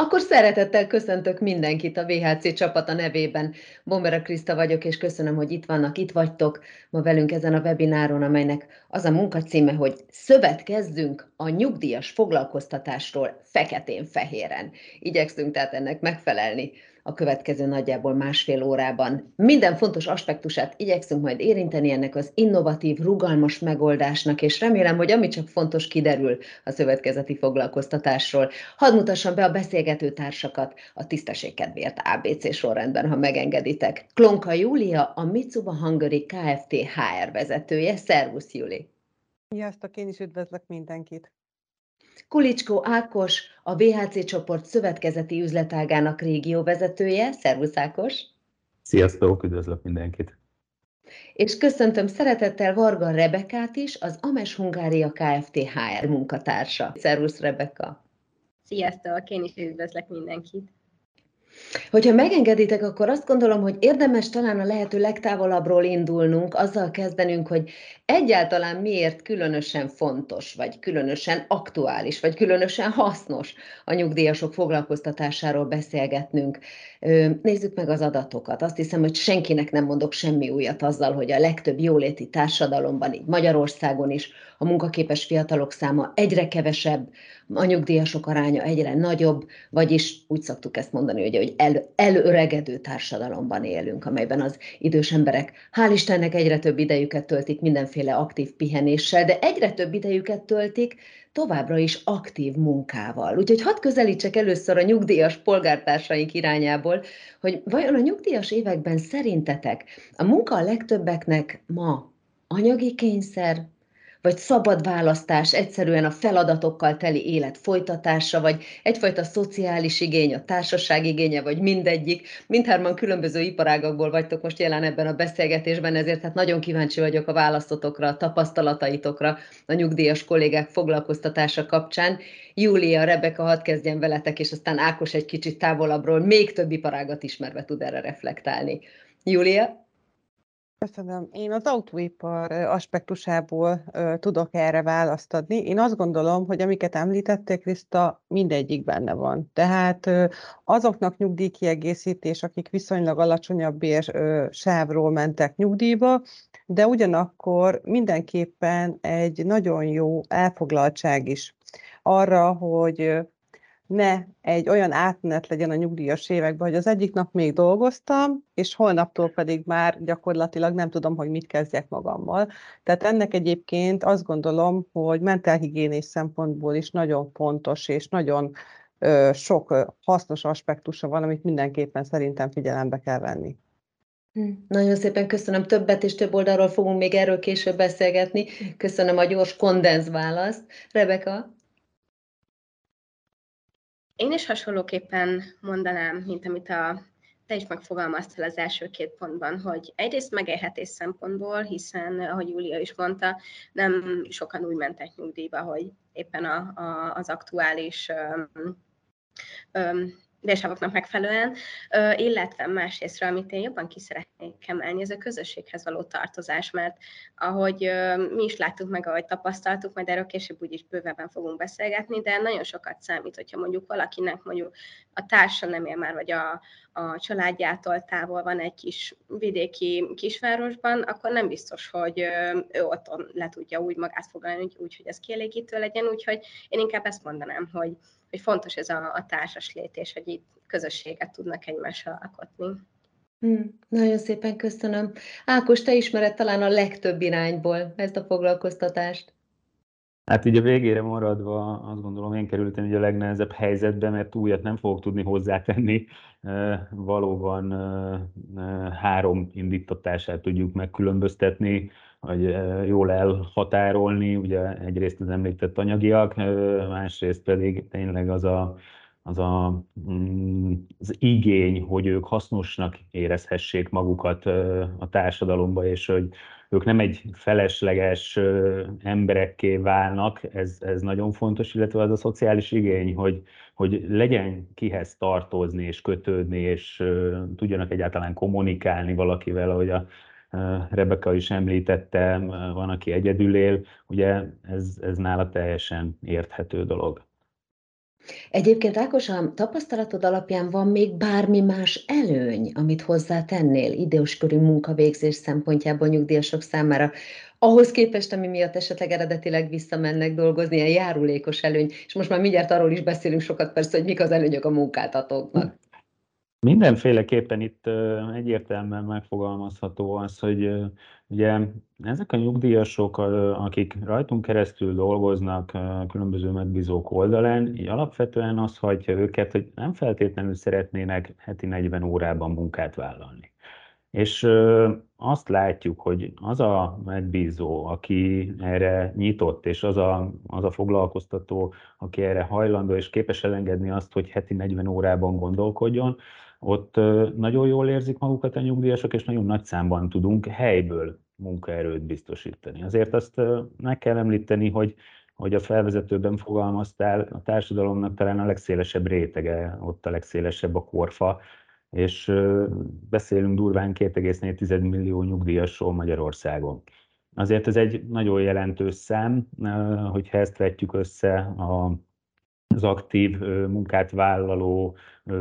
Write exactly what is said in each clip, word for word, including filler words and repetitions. Akkor szeretettel köszöntök mindenkit a vé há cé csapata nevében. Bombera Kriszta vagyok, és köszönöm, hogy itt vannak, itt vagytok ma velünk ezen a webináron, amelynek az a munkacíme, hogy szövetkezzünk a nyugdíjas foglalkoztatásról feketén-fehéren. Igyekszünk tehát ennek megfelelni a következő nagyjából másfél órában. Minden fontos aspektusát igyekszünk majd érinteni ennek az innovatív, rugalmas megoldásnak, és remélem, hogy ami csak fontos, kiderül a szövetkezeti foglalkoztatásról. Hadd mutassam be a beszélgető társakat a tisztesség kedvéért á bé cé sorrendben, ha megengeditek. Klonka Júlia, a Mitsuba Hungary Kft. há er vezetője. Szervusz, Júli! Sziasztok, én is üdvözlök mindenkit! Kulicskó Ákos, a vé há cé csoport szövetkezeti üzletágának régióvezetője. Szervusz, Ákos! Sziasztok, üdvözlök mindenkit! És köszöntöm szeretettel Varga Rebekát is, az Ames Hungária Kft. há er munkatársa. Szervusz, Rebeka! Sziasztok, én is üdvözlök mindenkit! Hogyha megengeditek, akkor azt gondolom, hogy érdemes talán a lehető legtávolabbról indulnunk, azzal kezdenünk, hogy egyáltalán miért különösen fontos, vagy különösen aktuális, vagy különösen hasznos a nyugdíjasok foglalkoztatásáról beszélgetnünk. Nézzük meg az adatokat. Azt hiszem, hogy senkinek nem mondok semmi újat azzal, hogy a legtöbb jóléti társadalomban, így Magyarországon is a munkaképes fiatalok száma egyre kevesebb, a nyugdíjasok aránya egyre nagyobb, vagyis úgy szoktuk ezt mondani, ugye, hogy el, elöregedő társadalomban élünk, amelyben az idős emberek, hál' Istennek, egyre több idejüket töltik mindenféle aktív pihenéssel, de egyre több idejüket töltik továbbra is aktív munkával. Úgyhogy hadd közelítsek először a nyugdíjas polgártársaink irányából, hogy vajon a nyugdíjas években szerintetek a munka a legtöbbeknek ma anyagi kényszer, vagy szabad választás, egyszerűen a feladatokkal teli élet folytatása, vagy egyfajta szociális igény, a társaság igénye, vagy mindegyik. Mindhárman különböző iparágakból vagytok most jelen ebben a beszélgetésben, ezért hát nagyon kíváncsi vagyok a választotokra, a tapasztalataitokra, a nyugdíjas kollégák foglalkoztatása kapcsán. Júlia, Rebeka, hadd kezdjen veletek, és aztán Ákos egy kicsit távolabbról, még több iparágat ismerve tud erre reflektálni. Júlia? Köszönöm. Én az autóipar aspektusából ö, tudok erre választ adni. Én azt gondolom, hogy amiket említették, Kriszta, mindegyik benne van. Tehát ö, azoknak nyugdíjkiegészítés, akik viszonylag alacsonyabb bér ö, sávról mentek nyugdíjba, de ugyanakkor mindenképpen egy nagyon jó elfoglaltság is arra, hogy ne egy olyan átmenet legyen a nyugdíjas években, hogy az egyik nap még dolgoztam, és holnaptól pedig már gyakorlatilag nem tudom, hogy mit kezdjek magammal. Tehát ennek egyébként azt gondolom, hogy mentálhigiénés szempontból is nagyon fontos, és nagyon ö, sok ö, hasznos aspektusa van, amit mindenképpen szerintem figyelembe kell venni. Nagyon szépen köszönöm, többet és több oldalról fogunk még erről később beszélgetni. Köszönöm a gyors kondenz választ. Rebeka? Én is hasonlóképpen mondanám, mint amit a, te is megfogalmaztál az első két pontban, hogy egyrészt megélhetés szempontból, hiszen, ahogy Júlia is mondta, nem sokan úgy mentek nyugdíjba, hogy éppen a, a, az aktuális um, um, idősávoknak megfelelően, uh, illetve másrésztre, amit én jobban ki szeretnék emelni, ez a közösséghez való tartozás, mert ahogy uh, mi is láttuk meg, ahogy tapasztaltuk, majd erről később úgyis bővebben fogunk beszélgetni, de nagyon sokat számít, hogyha mondjuk valakinek mondjuk a társa nem él már, vagy a, a családjától távol van egy kis vidéki kisvárosban, akkor nem biztos, hogy uh, ő otthon le tudja úgy magát foglalni, úgy, úgy, hogy ez kielégítő legyen, úgyhogy én inkább ezt mondanám, hogy hogy fontos ez a, a társas lét, és hogy itt közösséget tudnak egymással alkotni. Hmm, nagyon szépen köszönöm. Ákos, te ismered talán a legtöbb irányból ezt a foglalkoztatást. Hát így a végére maradva azt gondolom, én kerültem így a legnehezebb helyzetbe, mert újat nem fogok tudni hozzátenni. E, valóban e, három indítatását tudjuk megkülönböztetni, hogy jól elhatárolni, ugye egyrészt az említett anyagiak, másrészt pedig tényleg az a, az, a, az igény, hogy ők hasznosnak érezhessék magukat a társadalomba, és hogy ők nem egy felesleges emberekké válnak, ez, ez nagyon fontos, illetve az a szociális igény, hogy, hogy legyen kihez tartozni és kötődni, és tudjanak egyáltalán kommunikálni valakivel, ahogy a Rebeka is említette, van, aki egyedül él, ugye ez, ez nála teljesen érthető dolog. Egyébként, Ákosom, tapasztalatod alapján van még bármi más előny, amit hozzátennél időskörű munkavégzés szempontjából nyugdíjasok számára, ahhoz képest, ami miatt esetleg eredetileg visszamennek dolgozni, ilyen járulékos előny, és most már mindjárt arról is beszélünk sokat persze, hogy mik az előnyök a munkáltatóknak. Mindenféleképpen itt egyértelműen megfogalmazható az, hogy ugye ezek a nyugdíjasok, akik rajtunk keresztül dolgoznak különböző megbízók oldalán, így alapvetően az hagyja őket, hogy nem feltétlenül szeretnének heti negyven órában munkát vállalni. És azt látjuk, hogy az a megbízó, aki erre nyitott, és az a, az a foglalkoztató, aki erre hajlandó és képes elengedni azt, hogy heti negyven órában gondolkodjon, ott nagyon jól érzik magukat a nyugdíjasok, és nagyon nagy számban tudunk helyből munkaerőt biztosítani. Azért azt meg kell említeni, hogy ahogy a felvezetőben fogalmaztál, a társadalomnak talán a legszélesebb rétege, ott a legszélesebb a korfa, és beszélünk durván két egész négy millió nyugdíjasról Magyarországon. Azért ez egy nagyon jelentős szám, hogyha ezt vetjük össze az aktív munkát vállaló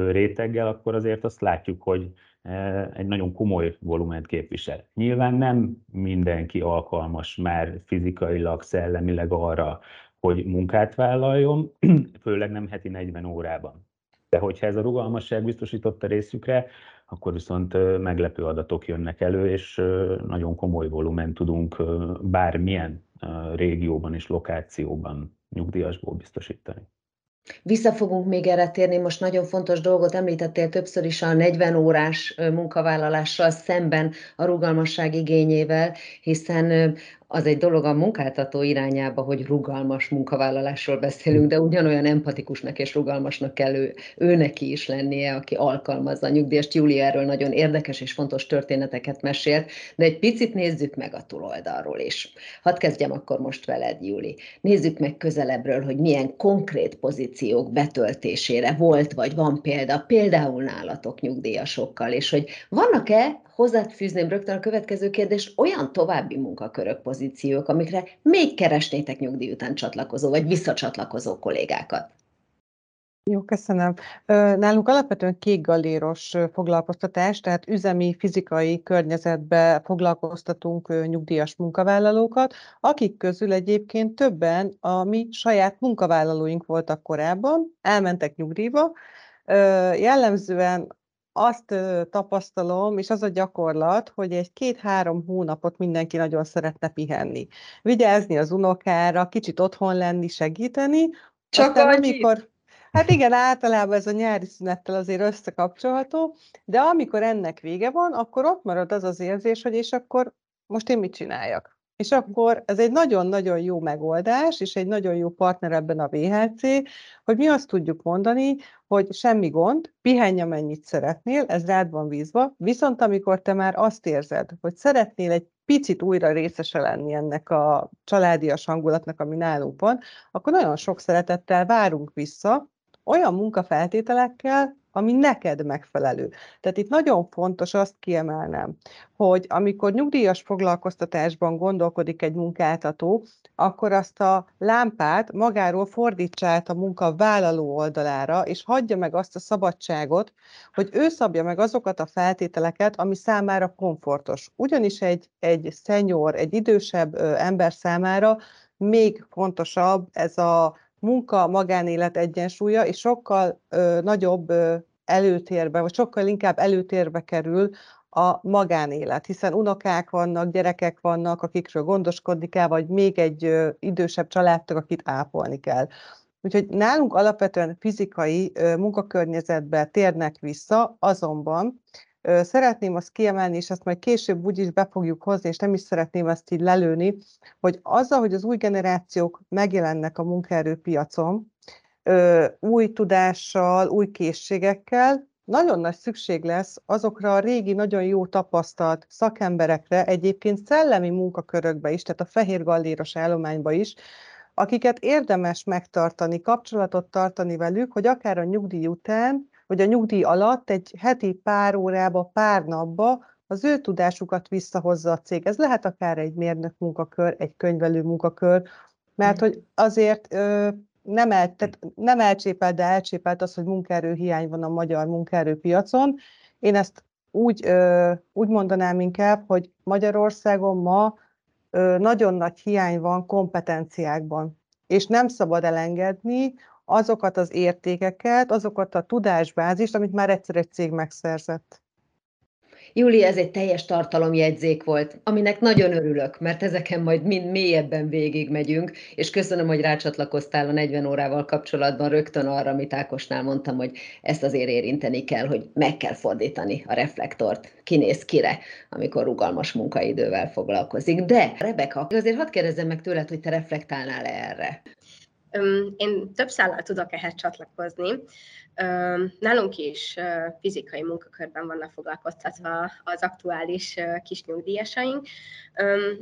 réteggel, akkor azért azt látjuk, hogy egy nagyon komoly volument képvisel. Nyilván nem mindenki alkalmas már fizikailag, szellemileg arra, hogy munkát vállaljon, főleg nem heti negyven órában. De hogyha ez a rugalmasság biztosított a részükre, akkor viszont meglepő adatok jönnek elő, és nagyon komoly volument tudunk bármilyen régióban és lokációban nyugdíjasból biztosítani. Vissza fogunk még erre térni, most nagyon fontos dolgot említettél többször is, a negyven órás munkavállalással szemben a rugalmasság igényével, hiszen az egy dolog a munkáltató irányába, hogy rugalmas munkavállalásról beszélünk, de ugyanolyan empatikusnak és rugalmasnak kell ő, ő neki is lennie, aki alkalmazza a nyugdíjast. Júlia erről nagyon érdekes és fontos történeteket mesélt, de egy picit nézzük meg a túloldalról is. Hadd kezdjem akkor most veled, Júli. Nézzük meg közelebbről, hogy milyen konkrét pozíciók betöltésére volt vagy van példa, például nálatok nyugdíjasokkal, és hogy vannak-e, hozzád fűzném rögtön a következő kérdést, olyan további munkakörök, pozíciók, amikre még keresnétek nyugdíj után csatlakozó vagy visszacsatlakozó kollégákat? Jó, köszönöm. Nálunk alapvetően kékgaléros foglalkoztatás, tehát üzemi, fizikai környezetbe foglalkoztatunk nyugdíjas munkavállalókat, akik közül egyébként többen a mi saját munkavállalóink voltak korábban, elmentek nyugdíjba. Jellemzően azt tapasztalom, és az a gyakorlat, hogy egy két-három hónapot mindenki nagyon szeretne pihenni. Vigyázni az unokára, kicsit otthon lenni, segíteni. Csak aztán, amikor, hát igen, általában ez a nyári szünettel azért összekapcsolható, de amikor ennek vége van, akkor ott marad az az érzés, hogy és akkor most én mit csináljak? És akkor ez egy nagyon-nagyon jó megoldás, és egy nagyon jó partner ebben a vé há cé, hogy mi azt tudjuk mondani, hogy semmi gond, pihenj amennyit szeretnél, ez rád van bízva, viszont amikor te már azt érzed, hogy szeretnél egy picit újra részese lenni ennek a családias hangulatnak, ami nálunk van, akkor nagyon sok szeretettel várunk vissza olyan munkafeltételekkel, ami neked megfelelő. Tehát itt nagyon fontos azt kiemelnem, hogy amikor nyugdíjas foglalkoztatásban gondolkodik egy munkáltató, akkor azt a lámpát magáról fordítsa át a munkavállaló oldalára, és hagyja meg azt a szabadságot, hogy ő szabja meg azokat a feltételeket, ami számára komfortos. Ugyanis egy, egy senior, egy idősebb ember számára még fontosabb ez a munka-magánélet egyensúlya, és sokkal ö, nagyobb ö, előtérbe, vagy sokkal inkább előtérbe kerül a magánélet, hiszen unokák vannak, gyerekek vannak, akikről gondoskodni kell, vagy még egy ö, idősebb családtag, akit ápolni kell. Úgyhogy nálunk alapvetően fizikai ö, munkakörnyezetbe térnek vissza, azonban ö, szeretném azt kiemelni, és ezt majd később úgyis be fogjuk hozni, és nem is szeretném ezt így lelőni, hogy azzal, hogy az új generációk megjelennek a munkaerőpiacon, ö, új tudással, új készségekkel, nagyon nagy szükség lesz azokra a régi, nagyon jó tapasztalt szakemberekre, egyébként szellemi munkakörökbe is, tehát a fehér galléros állományba is, akiket érdemes megtartani, kapcsolatot tartani velük, hogy akár a nyugdíj után, vagy a nyugdíj alatt egy heti pár órába, pár napba az ő tudásukat visszahozza a cég. Ez lehet akár egy mérnök munkakör, egy könyvelő munkakör, mert hogy azért nem, el, tehát nem elcsépelt, de elcsépelt az, hogy munkaerőhiány van a magyar munkaerőpiacon. Én ezt úgy, úgy mondanám inkább, hogy Magyarországon ma nagyon nagy hiány van kompetenciákban, és nem szabad elengedni azokat az értékeket, azokat a tudásbázist, amit már egyszer egy cég megszerzett. Júlia, ez egy teljes tartalomjegyzék volt, aminek nagyon örülök, mert ezeken majd mind mélyebben végigmegyünk, és köszönöm, hogy rácsatlakoztál a negyven órával kapcsolatban rögtön arra, amit Ákosnál mondtam, hogy ezt azért érinteni kell, hogy meg kell fordítani a reflektort, kinéz kire, amikor rugalmas munkaidővel foglalkozik. De, Rebeka, azért hadd kérdezzem meg tőled, hogy te reflektálnál-e erre? Én több szállal tudok ehhez csatlakozni. Nálunk is fizikai munkakörben vannak foglalkoztatva az aktuális kisnyugdíjasaink.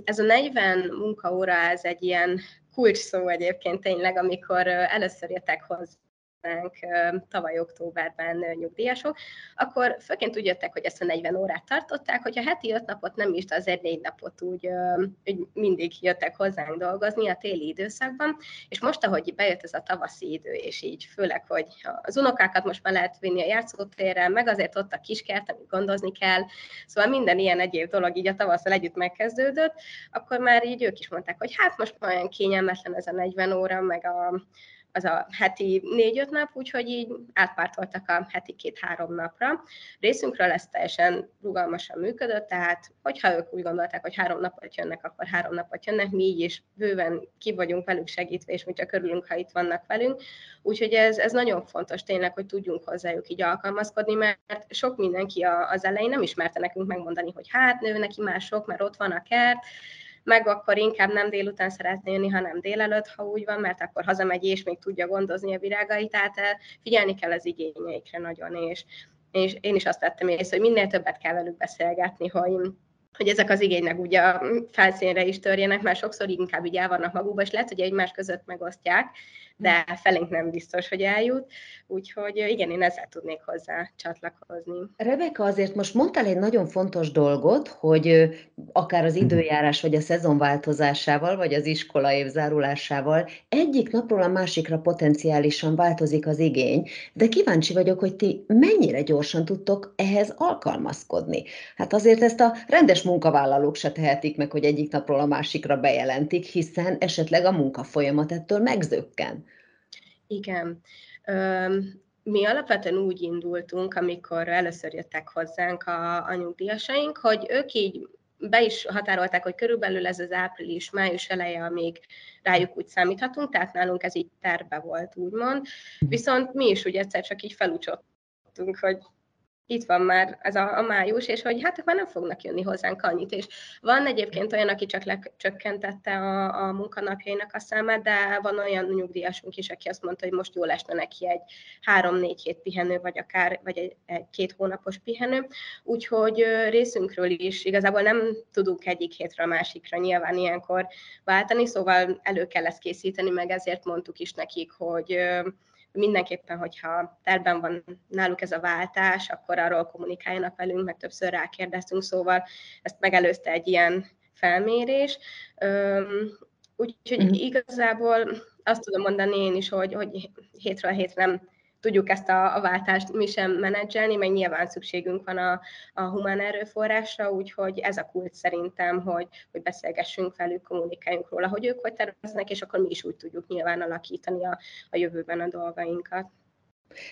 Ez a negyven munkaóra, ez egy ilyen kulcs szó egyébként tényleg, amikor először jöttek hozzánk tavaly októberben nyugdíjasok, akkor főként úgy jöttek, hogy ezt a negyven órát tartották, hogyha heti öt napot nem is, de azért négy napot úgy, úgy mindig jöttek hozzánk dolgozni a téli időszakban, és most, ahogy bejött ez a tavaszi idő, és így főleg, hogy az unokákat most már lehet vinni a játszótérre, meg azért ott a kiskert, amit gondozni kell, szóval minden ilyen egyéb dolog így a tavasszal együtt megkezdődött, akkor már így ők is mondták, hogy hát most olyan kényelmetlen ez a negyven óra, meg a az a heti négy-öt nap, úgyhogy így átpártoltak a heti két-három napra. Részünkről ez teljesen rugalmasan működött, tehát hogyha ők úgy gondolták, hogy három napot jönnek, akkor három napot jönnek, mi így is bőven ki vagyunk velük segítve, és hogyha körülünk, ha itt vannak velünk. Úgyhogy ez, ez nagyon fontos tényleg, hogy tudjunk hozzájuk így alkalmazkodni, mert sok mindenki az elején nem ismerte nekünk megmondani, hogy hát nő neki mások, mert ott van a kert, meg akkor inkább nem délután szeretné jönni, hanem délelőtt, ha úgy van, mert akkor hazamegy és még tudja gondozni a virágait, tehát figyelni kell az igényeikre nagyon, és, és én is azt tettem észre, hogy minél többet kell velük beszélgetni, hogy, hogy ezek az igények ugye a felszínre is törjenek, mert sokszor inkább így el vannak magukba, és lehet, hogy egymás között megosztják, de felénk nem biztos, hogy eljut, úgyhogy igen, én ezzel tudnék hozzá csatlakozni. Rebeka, azért most mondtál egy nagyon fontos dolgot, hogy akár az időjárás, vagy a szezon változásával, vagy az iskola évzárulásával egyik napról a másikra potenciálisan változik az igény, de kíváncsi vagyok, hogy ti mennyire gyorsan tudtok ehhez alkalmazkodni. Hát azért ezt a rendes munkavállalók se tehetik meg, hogy egyik napról a másikra bejelentik, hiszen esetleg a munkafolyamat ettől megzökken. Igen. Mi alapvetően úgy indultunk, amikor először jöttek hozzánk a, a nyugdíjasaink, hogy ők így be is határolták, hogy körülbelül ez az április-május eleje, amíg rájuk úgy számíthatunk, tehát nálunk ez így terve volt, úgymond. Viszont mi is úgy egyszer csak így felúcsottunk, hogy itt van már ez a, a május, és hogy hát már nem fognak jönni hozzánk annyit, és van egyébként olyan, aki csak lecsökkentette a, a munkanapjainak a számát, de van olyan nyugdíjasunk is, aki azt mondta, hogy most jól esne neki egy három-négy hét pihenő, vagy akár vagy egy, egy két hónapos pihenő, úgyhogy részünkről is igazából nem tudunk egyik hétre a másikra nyilván ilyenkor váltani, szóval elő kell ezt készíteni, meg ezért mondtuk is nekik, hogy mindenképpen, hogyha terben van náluk ez a váltás, akkor arról kommunikáljanak velünk, meg többször rákérdeztünk, szóval ezt megelőzte egy ilyen felmérés. Úgyhogy igazából azt tudom mondani én is, hogy, hogy hétről hétre nem tudjuk ezt a, a váltást mi sem menedzselni, mert nyilván szükségünk van a, a humán erőforrásra, úgyhogy ez a kulcs szerintem, hogy, hogy beszélgessünk velük, kommunikáljunk róla, hogy ők hogy terveznek, és akkor mi is úgy tudjuk nyilván alakítani a, a jövőben a dolgainkat.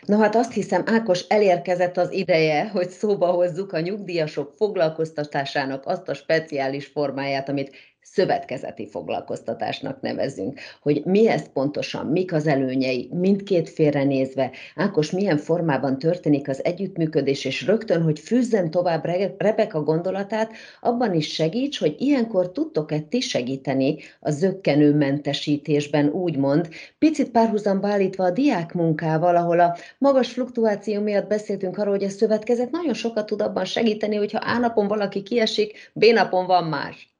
Na hát azt hiszem, Ákos, elérkezett az ideje, hogy szóba hozzuk a nyugdíjasok foglalkoztatásának azt a speciális formáját, amit szövetkezeti foglalkoztatásnak nevezünk. Hogy mi ez pontosan, mik az előnyei, mindkét félre nézve. Ákos, milyen formában történik az együttműködés, és rögtön, hogy fűzzem tovább Rebeka gondolatát, abban is segíts, hogy ilyenkor tudtok-e ti segíteni a zökkenőmentesítésben, úgymond, picit párhuzamba állítva a diákmunkával, ahol a magas fluktuáció miatt beszéltünk arról, hogy a szövetkezet nagyon sokat tud abban segíteni, hogyha A napon valaki kiesik, B napon van más.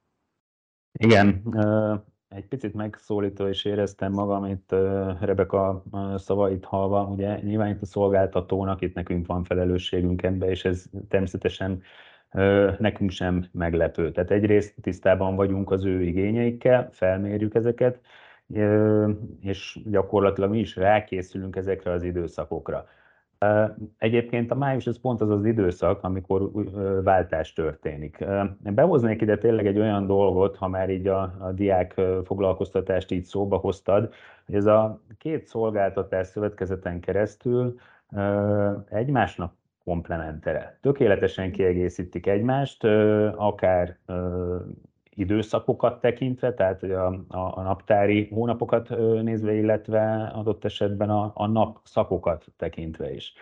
Igen, egy picit megszólító is éreztem magam itt Rebeka szavait hallva. Ugye nyilván itt a szolgáltatónak, itt nekünk van felelősségünk ebben, és ez természetesen nekünk sem meglepő. Tehát egyrészt tisztában vagyunk az ő igényeikkel, felmérjük ezeket, és gyakorlatilag mi is rákészülünk ezekre az időszakokra. Egyébként a május ez pont az az időszak, amikor váltás történik. Behoznék ide tényleg egy olyan dolgot, ha már így a, a diák foglalkoztatást így szóba hoztad, hogy ez a két szolgáltatás szövetkezeten keresztül egymásnak komplementere. Tökéletesen kiegészítik egymást, akár időszakokat tekintve, tehát a, a, a naptári hónapokat nézve, illetve adott esetben a, a napszakokat tekintve is.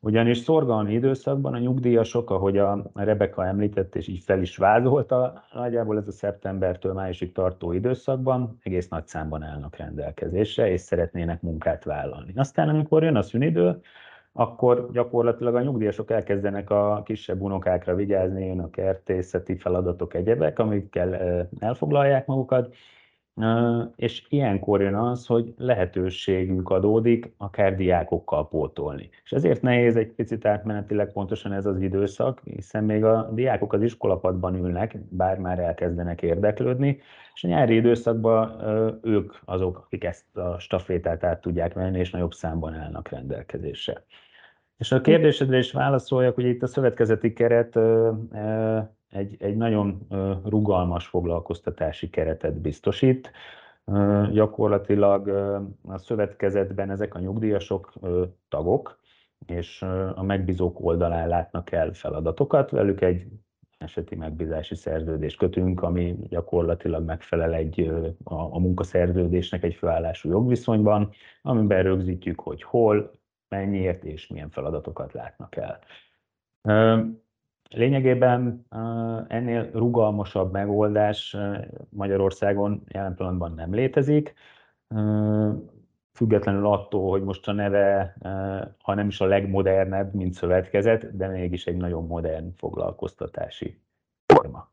Ugyanis szorgalmi időszakban a nyugdíjasok, ahogy a Rebeka említett, és így fel is vázolta, nagyjából ez a szeptembertől májusig tartó időszakban egész nagy számban állnak rendelkezésre, és szeretnének munkát vállalni. Aztán, amikor jön a szünidő, akkor gyakorlatilag a nyugdíjasok elkezdenek a kisebb unokákra vigyázni, jön a kertészeti feladatok, egyebek, amikkel elfoglalják magukat, és ilyenkor jön az, hogy lehetőségünk adódik akár diákokkal pótolni. És ezért nehéz egy picit átmenetileg pontosan ez az időszak, hiszen még a diákok az iskolapadban ülnek, bár már elkezdenek érdeklődni, és a nyári időszakban ők azok, akik ezt a stafétát át tudják venni, és nagyobb számban állnak rendelkezésre. És a kérdésedre is válaszoljak, hogy itt a szövetkezeti keret Egy, egy nagyon rugalmas foglalkoztatási keretet biztosít. Gyakorlatilag a szövetkezetben ezek a nyugdíjasok tagok, és a megbízók oldalán látnak el feladatokat. Velük egy eseti megbízási szerződést kötünk, ami gyakorlatilag megfelel egy, a, a munkaszerződésnek egy főállású jogviszonyban, amiben rögzítjük, hogy hol, mennyiért és milyen feladatokat látnak el. Lényegében ennél rugalmasabb megoldás Magyarországon jelen pillanatban nem létezik, függetlenül attól, hogy most a neve, ha nem is a legmodernebb, mint szövetkezet, de mégis egy nagyon modern foglalkoztatási forma.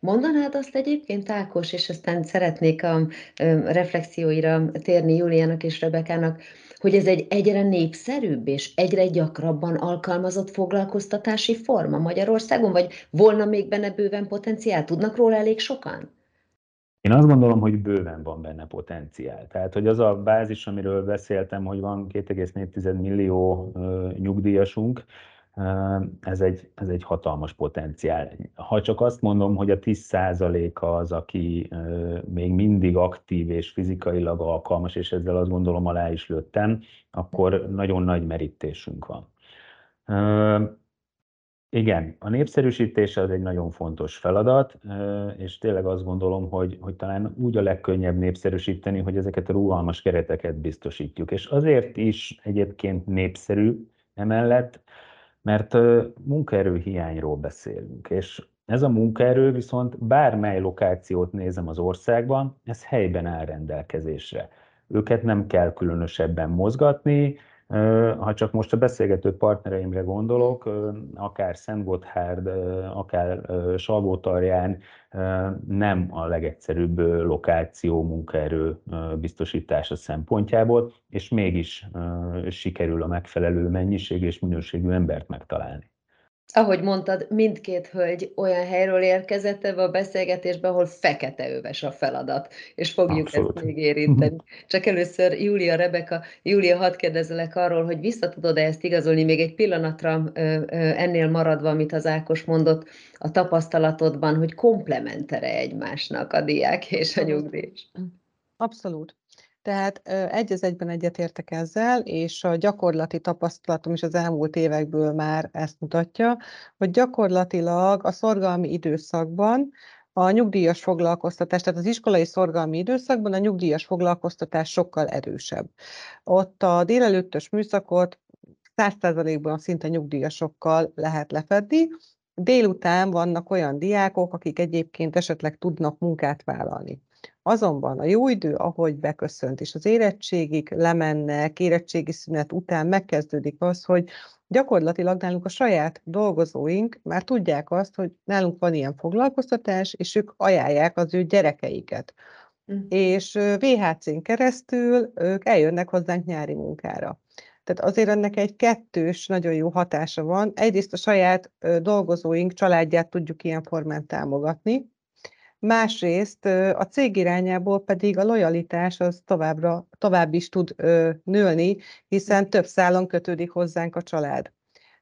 Mondanád azt egyébként, Ákos, és aztán szeretnék a reflexióira térni Júliának és Rebekának, hogy ez egy egyre népszerűbb és egyre gyakrabban alkalmazott foglalkoztatási forma Magyarországon, vagy volna még benne bőven potenciál? Tudnak róla elég sokan? Én azt gondolom, hogy bőven van benne potenciál. Tehát, hogy az a bázis, amiről beszéltem, hogy van két egész négy millió uh, nyugdíjasunk, Ez egy, ez egy hatalmas potenciál. Ha csak azt mondom, hogy a tíz százaléka az, aki még mindig aktív és fizikailag alkalmas, és ezzel azt gondolom alá is lőttem, akkor nagyon nagy merítésünk van. Igen, a népszerűsítése az egy nagyon fontos feladat, és tényleg azt gondolom, hogy, hogy talán úgy a legkönnyebb népszerűsíteni, hogy ezeket a rugalmas kereteket biztosítjuk. És azért is egyébként népszerű emellett, mert munkaerőhiányról beszélünk, és ez a munkaerő viszont bármely lokációt nézem az országban, ez helyben áll rendelkezésre. Őket nem kell különösebben mozgatni, ha csak most a beszélgető partnereimre gondolok, akár Szent Gotthard, akár Salgótarján nem a legegyszerűbb lokáció munkaerő biztosítása szempontjából, és mégis sikerül a megfelelő mennyiség és minőségű embert megtalálni. Ahogy mondtad, mindkét hölgy olyan helyről érkezett ebbe a beszélgetésbe, ahol feketeöves a feladat, és fogjuk Abszolút. Ezt még érinteni. Csak először Júlia, Rebeka, Júlia, hadd kérdezelek arról, hogy vissza tudod-e ezt igazolni még egy pillanatra, ennél maradva, amit az Ákos mondott, a tapasztalatodban, hogy komplementere egymásnak a diák és a nyugdíjas. Abszolút. Tehát egy az egyben egyetértek ezzel, és a gyakorlati tapasztalatom is az elmúlt évekből már ezt mutatja, hogy gyakorlatilag a szorgalmi időszakban a nyugdíjas foglalkoztatás, tehát az iskolai szorgalmi időszakban a nyugdíjas foglalkoztatás sokkal erősebb. Ott a délelőttös műszakot száz százalékban szinte nyugdíjasokkal lehet lefedni. Délután vannak olyan diákok, akik egyébként esetleg tudnak munkát vállalni. Azonban a jó idő, ahogy beköszönt, és az érettségig lemennek, érettségi szünet után megkezdődik az, hogy gyakorlatilag nálunk a saját dolgozóink már tudják azt, hogy nálunk van ilyen foglalkoztatás, és ők ajánlják az ő gyerekeiket. Mm. És vé há cén keresztül ők eljönnek hozzánk nyári munkára. Tehát azért ennek egy kettős, nagyon jó hatása van. Egyrészt a saját dolgozóink családját tudjuk ilyen formán támogatni, másrészt a cég irányából pedig a lojalitás az továbbra, tovább is tud nőni, hiszen több szálon kötődik hozzánk a család.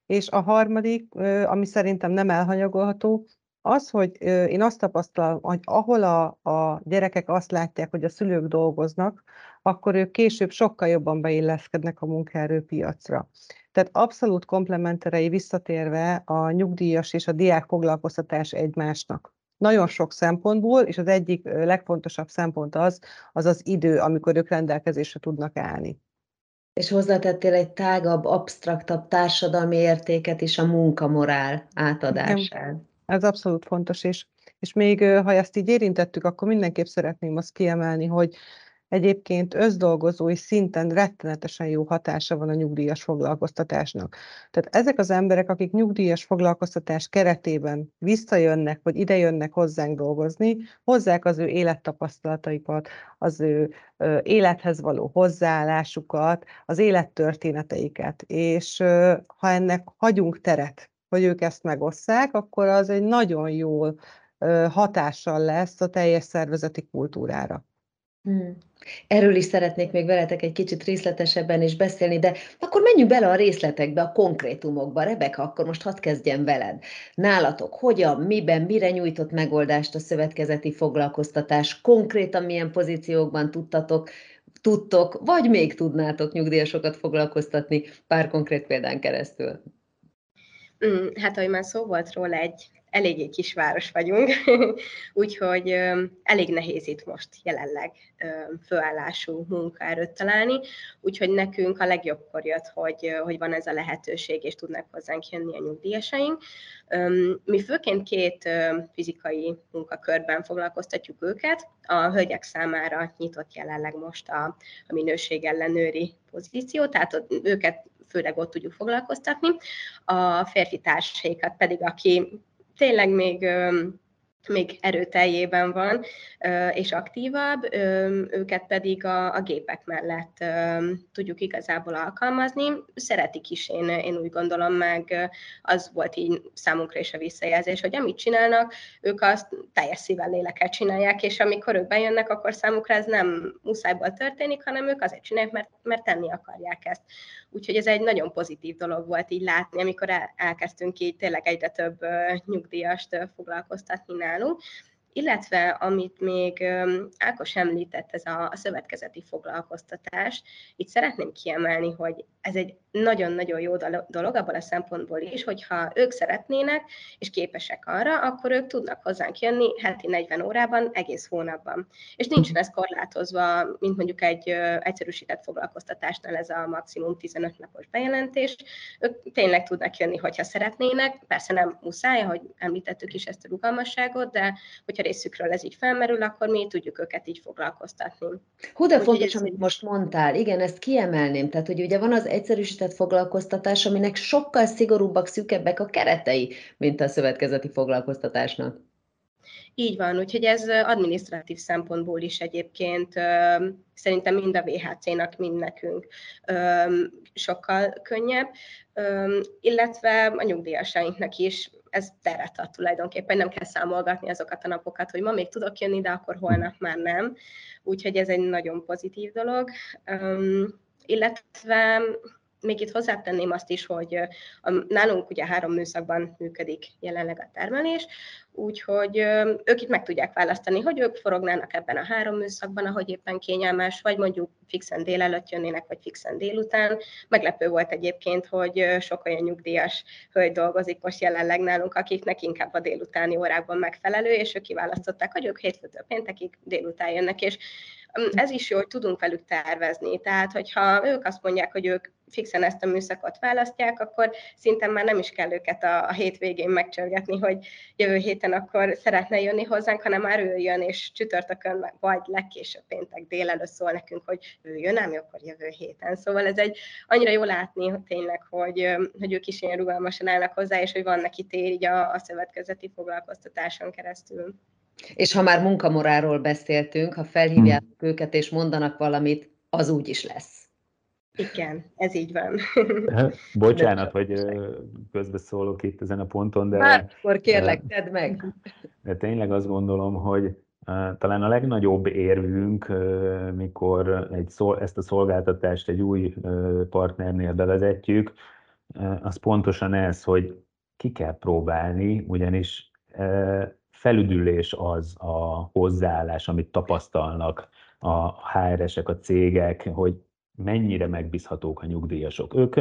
És a harmadik, ami szerintem nem elhanyagolható, az, hogy én azt tapasztalom, hogy ahol a, a gyerekek azt látják, hogy a szülők dolgoznak, akkor ők később sokkal jobban beilleszkednek a munkaerőpiacra. Tehát abszolút komplementerei visszatérve a nyugdíjas és a diák foglalkoztatás egymásnak. Nagyon sok szempontból, és az egyik legfontosabb szempont az, az az idő, amikor ők rendelkezésre tudnak állni. És hozzátettél egy tágabb, absztraktabb társadalmi értéket is, a munkamorál átadását. Ez abszolút fontos, és, és még ha ezt így érintettük, akkor mindenképp szeretném azt kiemelni, hogy egyébként özdolgozói szinten rettenetesen jó hatása van a nyugdíjas foglalkoztatásnak. Tehát ezek az emberek, akik nyugdíjas foglalkoztatás keretében visszajönnek, vagy idejönnek hozzánk dolgozni, hozzák az ő élettapasztalataikat, az ő élethez való hozzáállásukat, az élettörténeteiket. És ha ennek hagyunk teret, hogy ők ezt megosszák, akkor az egy nagyon jó hatással lesz a teljes szervezeti kultúrára. Hmm. Erről is szeretnék még veletek egy kicsit részletesebben is beszélni, de akkor menjünk bele a részletekbe, a konkrétumokba. Rebeka, akkor most hadd kezdjem veled. Nálatok hogyan, miben, mire nyújtott megoldást a szövetkezeti foglalkoztatás? Konkrétan milyen pozíciókban tudtatok, tudtok, vagy még tudnátok nyugdíjasokat foglalkoztatni pár konkrét példán keresztül? Hmm, hát, ahogy már szó volt róla, egy eléggé kisváros vagyunk, úgyhogy ö, elég nehéz itt most jelenleg ö, főállású munkaerőt találni, úgyhogy nekünk a legjobb kor jött, hogy, ö, hogy van ez a lehetőség, és tudnak hozzánk jönni a nyugdíjasaink. Ö, mi főként két ö, fizikai munkakörben foglalkoztatjuk őket, a hölgyek számára nyitott jelenleg most a, a minőségellenőri pozíció, tehát őket főleg ott tudjuk foglalkoztatni, a férfi társaikat pedig, aki tényleg még, még erőteljében van, és aktívabb, őket pedig a, a gépek mellett tudjuk igazából alkalmazni. Szeretik is, én, én úgy gondolom, meg az volt így számunkra is a visszajelzés, hogy amit csinálnak, ők azt teljes szívvel, lélekkel csinálják, és amikor ők bejönnek, akkor számukra ez nem muszájból történik, hanem ők azért csinálják, mert, mert tenni akarják ezt. Úgyhogy ez egy nagyon pozitív dolog volt így látni, amikor el, elkezdtünk így tényleg egyre több nyugdíjast foglalkoztatni nálunk. Illetve, amit még Ákos említett, ez a, a szövetkezeti foglalkoztatás. Itt szeretném kiemelni, hogy ez egy nagyon-nagyon jó dolog abban a szempontból is, hogyha ők szeretnének és képesek arra, akkor ők tudnak hozzánk jönni heti negyven órában, egész hónapban. És nincsen ez korlátozva, mint mondjuk egy egyszerűsített foglalkoztatásnál ez a maximum tizenöt napos bejelentés. Ők tényleg tudnak jönni, hogyha szeretnének. Persze nem muszáj, ahogy említettük is ezt a rugalmasságot, de hogyha részükről ez így felmerül, akkor mi tudjuk őket így foglalkoztatni. Hú, de úgy fontos, amit most mondtál. Igen, ezt kiemelném. Tehát, hogy ugye van az egyszerűsített foglalkoztatás, aminek sokkal szigorúbbak, szűkebbek a keretei, mint a szövetkezeti foglalkoztatásnak. Így van, úgyhogy ez adminisztratív szempontból is egyébként szerintem mind a vé há cé-nak, mind nekünk sokkal könnyebb, illetve a nyugdíjasainknak is ez teret ad tulajdonképpen, nem kell számolgatni azokat a napokat, hogy ma még tudok jönni, de akkor holnap már nem. Úgyhogy ez egy nagyon pozitív dolog. Illetve még itt hozzátenném azt is, hogy nálunk ugye három műszakban működik jelenleg a termelés, úgyhogy ők itt meg tudják választani, hogy ők forognának ebben a három műszakban, ahogy éppen kényelmes, vagy mondjuk fixen délelőtt jönnének, vagy fixen délután. Meglepő volt egyébként, hogy sok olyan nyugdíjas hölgy dolgozik most jelenleg nálunk, akiknek inkább a délutáni órákban megfelelő, és ők kiválasztották, hogy ők hétfőtől péntekig délután jönnek, és ez is jó, hogy tudunk velük tervezni. Tehát, hogyha ők azt mondják, hogy ők fixen ezt a műszakot választják, akkor szinte már nem is kell őket a, a hétvégén megcsörgetni, hogy jövő héten akkor szeretne jönni hozzánk, hanem már ő jön, és csütörtökön vagy legkésőbb péntek délelőtt szól nekünk, hogy ő jön, ami akkor jövő héten. Szóval ez egy annyira jó látni, hogy tényleg, hogy, hogy ők is ilyen rugalmasan állnak hozzá, és hogy van neki tér így a, a szövetkezeti foglalkoztatáson keresztül. És ha már munkamoráról beszéltünk, ha felhívják őket és mondanak valamit, az úgy is lesz. Igen, ez így van. Bocsánat, hogy közbeszólok itt ezen a ponton, de... Bárkor kérlek, tedd meg! De tényleg azt gondolom, hogy talán a legnagyobb érvünk, mikor egy szol, ezt a szolgáltatást egy új partnernél bevezetjük, az pontosan ez, hogy ki kell próbálni, ugyanis felüdülés az a hozzáállás, amit tapasztalnak a há er esek, a cégek, hogy mennyire megbízhatók a nyugdíjasok. Ők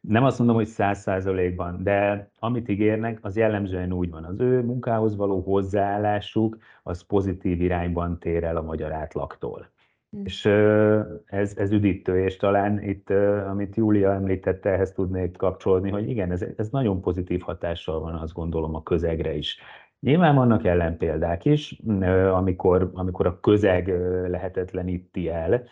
nem azt mondom, hogy száz százalékban, de amit ígérnek, az jellemzően úgy van. Az ő munkához való hozzáállásuk, az pozitív irányban tér el a magyar átlagtól. Mm. És ez, ez üdítő, és talán itt, amit Júlia említette, ehhez tudnék kapcsolni, hogy igen, ez, ez nagyon pozitív hatással van, azt gondolom, a közegre is. Nyilván vannak ellenpéldák is, amikor, amikor a közeg lehetetleníti el,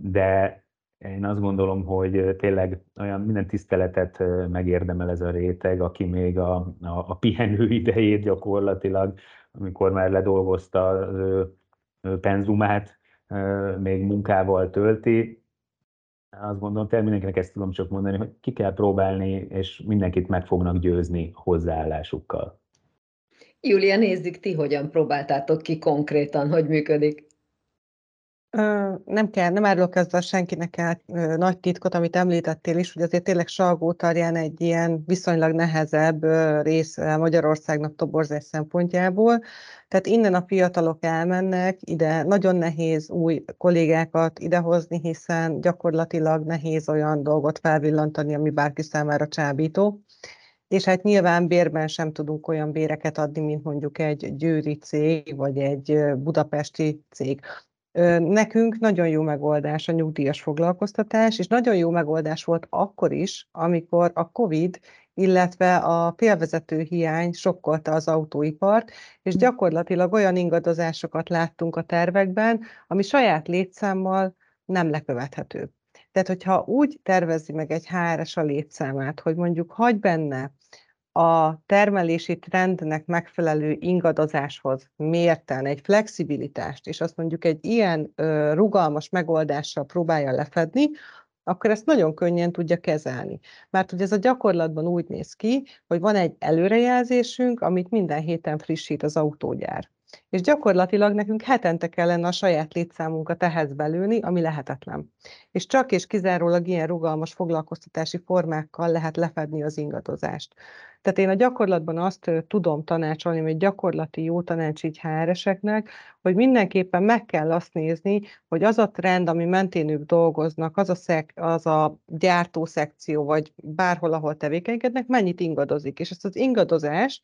de én azt gondolom, hogy tényleg olyan minden tiszteletet megérdemel ez a réteg, aki még a, a, a pihenő idejét gyakorlatilag, amikor már ledolgozta az ő, ő penzumát, még munkával tölti. Azt gondolom, tényleg mindenkinek ezt tudom csak mondani, hogy ki kell próbálni, és mindenkit meg fognak győzni hozzáállásukkal. Júlia, nézzük, ti hogyan próbáltátok ki konkrétan, hogy működik? Nem kell, nem árulok ezzel senkinek el nagy titkot, amit említettél is, hogy azért tényleg Salgótarján egy ilyen viszonylag nehezebb rész Magyarországnak toborzás szempontjából. Tehát innen a fiatalok elmennek ide, nagyon nehéz új kollégákat idehozni, hiszen gyakorlatilag nehéz olyan dolgot felvillantani, ami bárki számára csábító. És hát nyilván bérben sem tudunk olyan béreket adni, mint mondjuk egy győri cég, vagy egy budapesti cég. Nekünk nagyon jó megoldás a nyugdíjas foglalkoztatás, és nagyon jó megoldás volt akkor is, amikor a Covid, illetve a félvezető hiány sokkolta az autóipart, és gyakorlatilag olyan ingadozásokat láttunk a tervekben, ami saját létszámmal nem lekövethető. Tehát, hogyha úgy tervezi meg egy há er es a létszámát, hogy mondjuk hagy benne a termelési trendnek megfelelő ingadozáshoz mérten egy flexibilitást, és azt mondjuk egy ilyen ö, rugalmas megoldással próbálja lefedni, akkor ezt nagyon könnyen tudja kezelni. Mert ugye ez a gyakorlatban úgy néz ki, hogy van egy előrejelzésünk, amit minden héten frissít az autógyár. És gyakorlatilag nekünk hetente kellene a saját létszámunkat ehhez belőni, ami lehetetlen. És csak és kizárólag ilyen rugalmas foglalkoztatási formákkal lehet lefedni az ingadozást. Tehát én a gyakorlatban azt tudom tanácsolni, hogy gyakorlati jó tanács így há er eseknek, hogy mindenképpen meg kell azt nézni, hogy az a trend, ami mentén ők dolgoznak, az a, szek, az a gyártószekció, vagy bárhol, ahol tevékenykednek, mennyit ingadozik. És ezt az ingadozást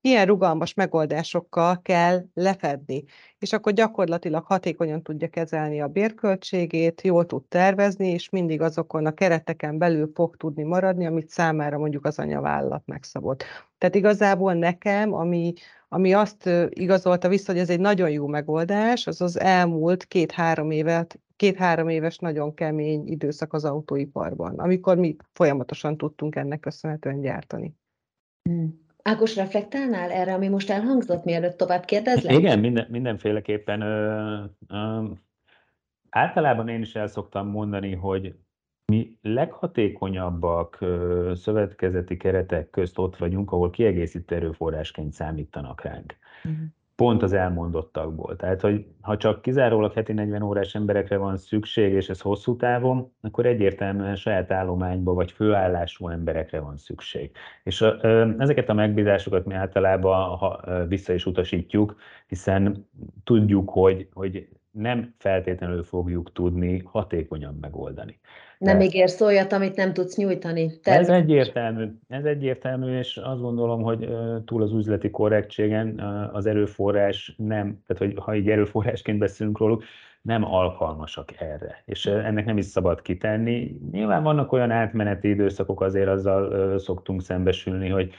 ilyen rugalmas megoldásokkal kell lefedni, és akkor gyakorlatilag hatékonyan tudja kezelni a bérköltségét, jól tud tervezni, és mindig azokon a kereteken belül fog tudni maradni, amit számára mondjuk az anyavállalat megszabott. Tehát igazából nekem, ami, ami azt igazolta vissza, hogy ez egy nagyon jó megoldás, az az elmúlt két-három évet, két-három éves nagyon kemény időszak az autóiparban, amikor mi folyamatosan tudtunk ennek köszönhetően gyártani. Hmm. Ákos, reflektálnál erre, ami most elhangzott, mielőtt tovább kérdezlek? Igen, minden, mindenféleképpen. Ö, ö, általában én is el szoktam mondani, hogy mi leghatékonyabbak ö, szövetkezeti keretek közt ott vagyunk, ahol kiegészítő erőforrásként számítanak ránk. Uh-huh. Pont az elmondottakból. Tehát, hogy ha csak kizárólag heti negyven órás emberekre van szükség, és ez hosszú távon, akkor egyértelműen saját állományba vagy főállású emberekre van szükség. És ezeket a megbízásokat mi általában vissza is utasítjuk, hiszen tudjuk, hogy, hogy nem feltétlenül fogjuk tudni hatékonyan megoldani. Nem ígérsz olyat, amit nem tudsz nyújtani. Te ez egyértelmű, ez egyértelmű, és azt gondolom, hogy túl az üzleti korrektségen az erőforrás nem, tehát hogy ha így erőforrásként beszélünk róluk, nem alkalmasak erre, és ennek nem is szabad kitenni. Nyilván vannak olyan átmeneti időszakok, azért azzal szoktunk szembesülni, hogy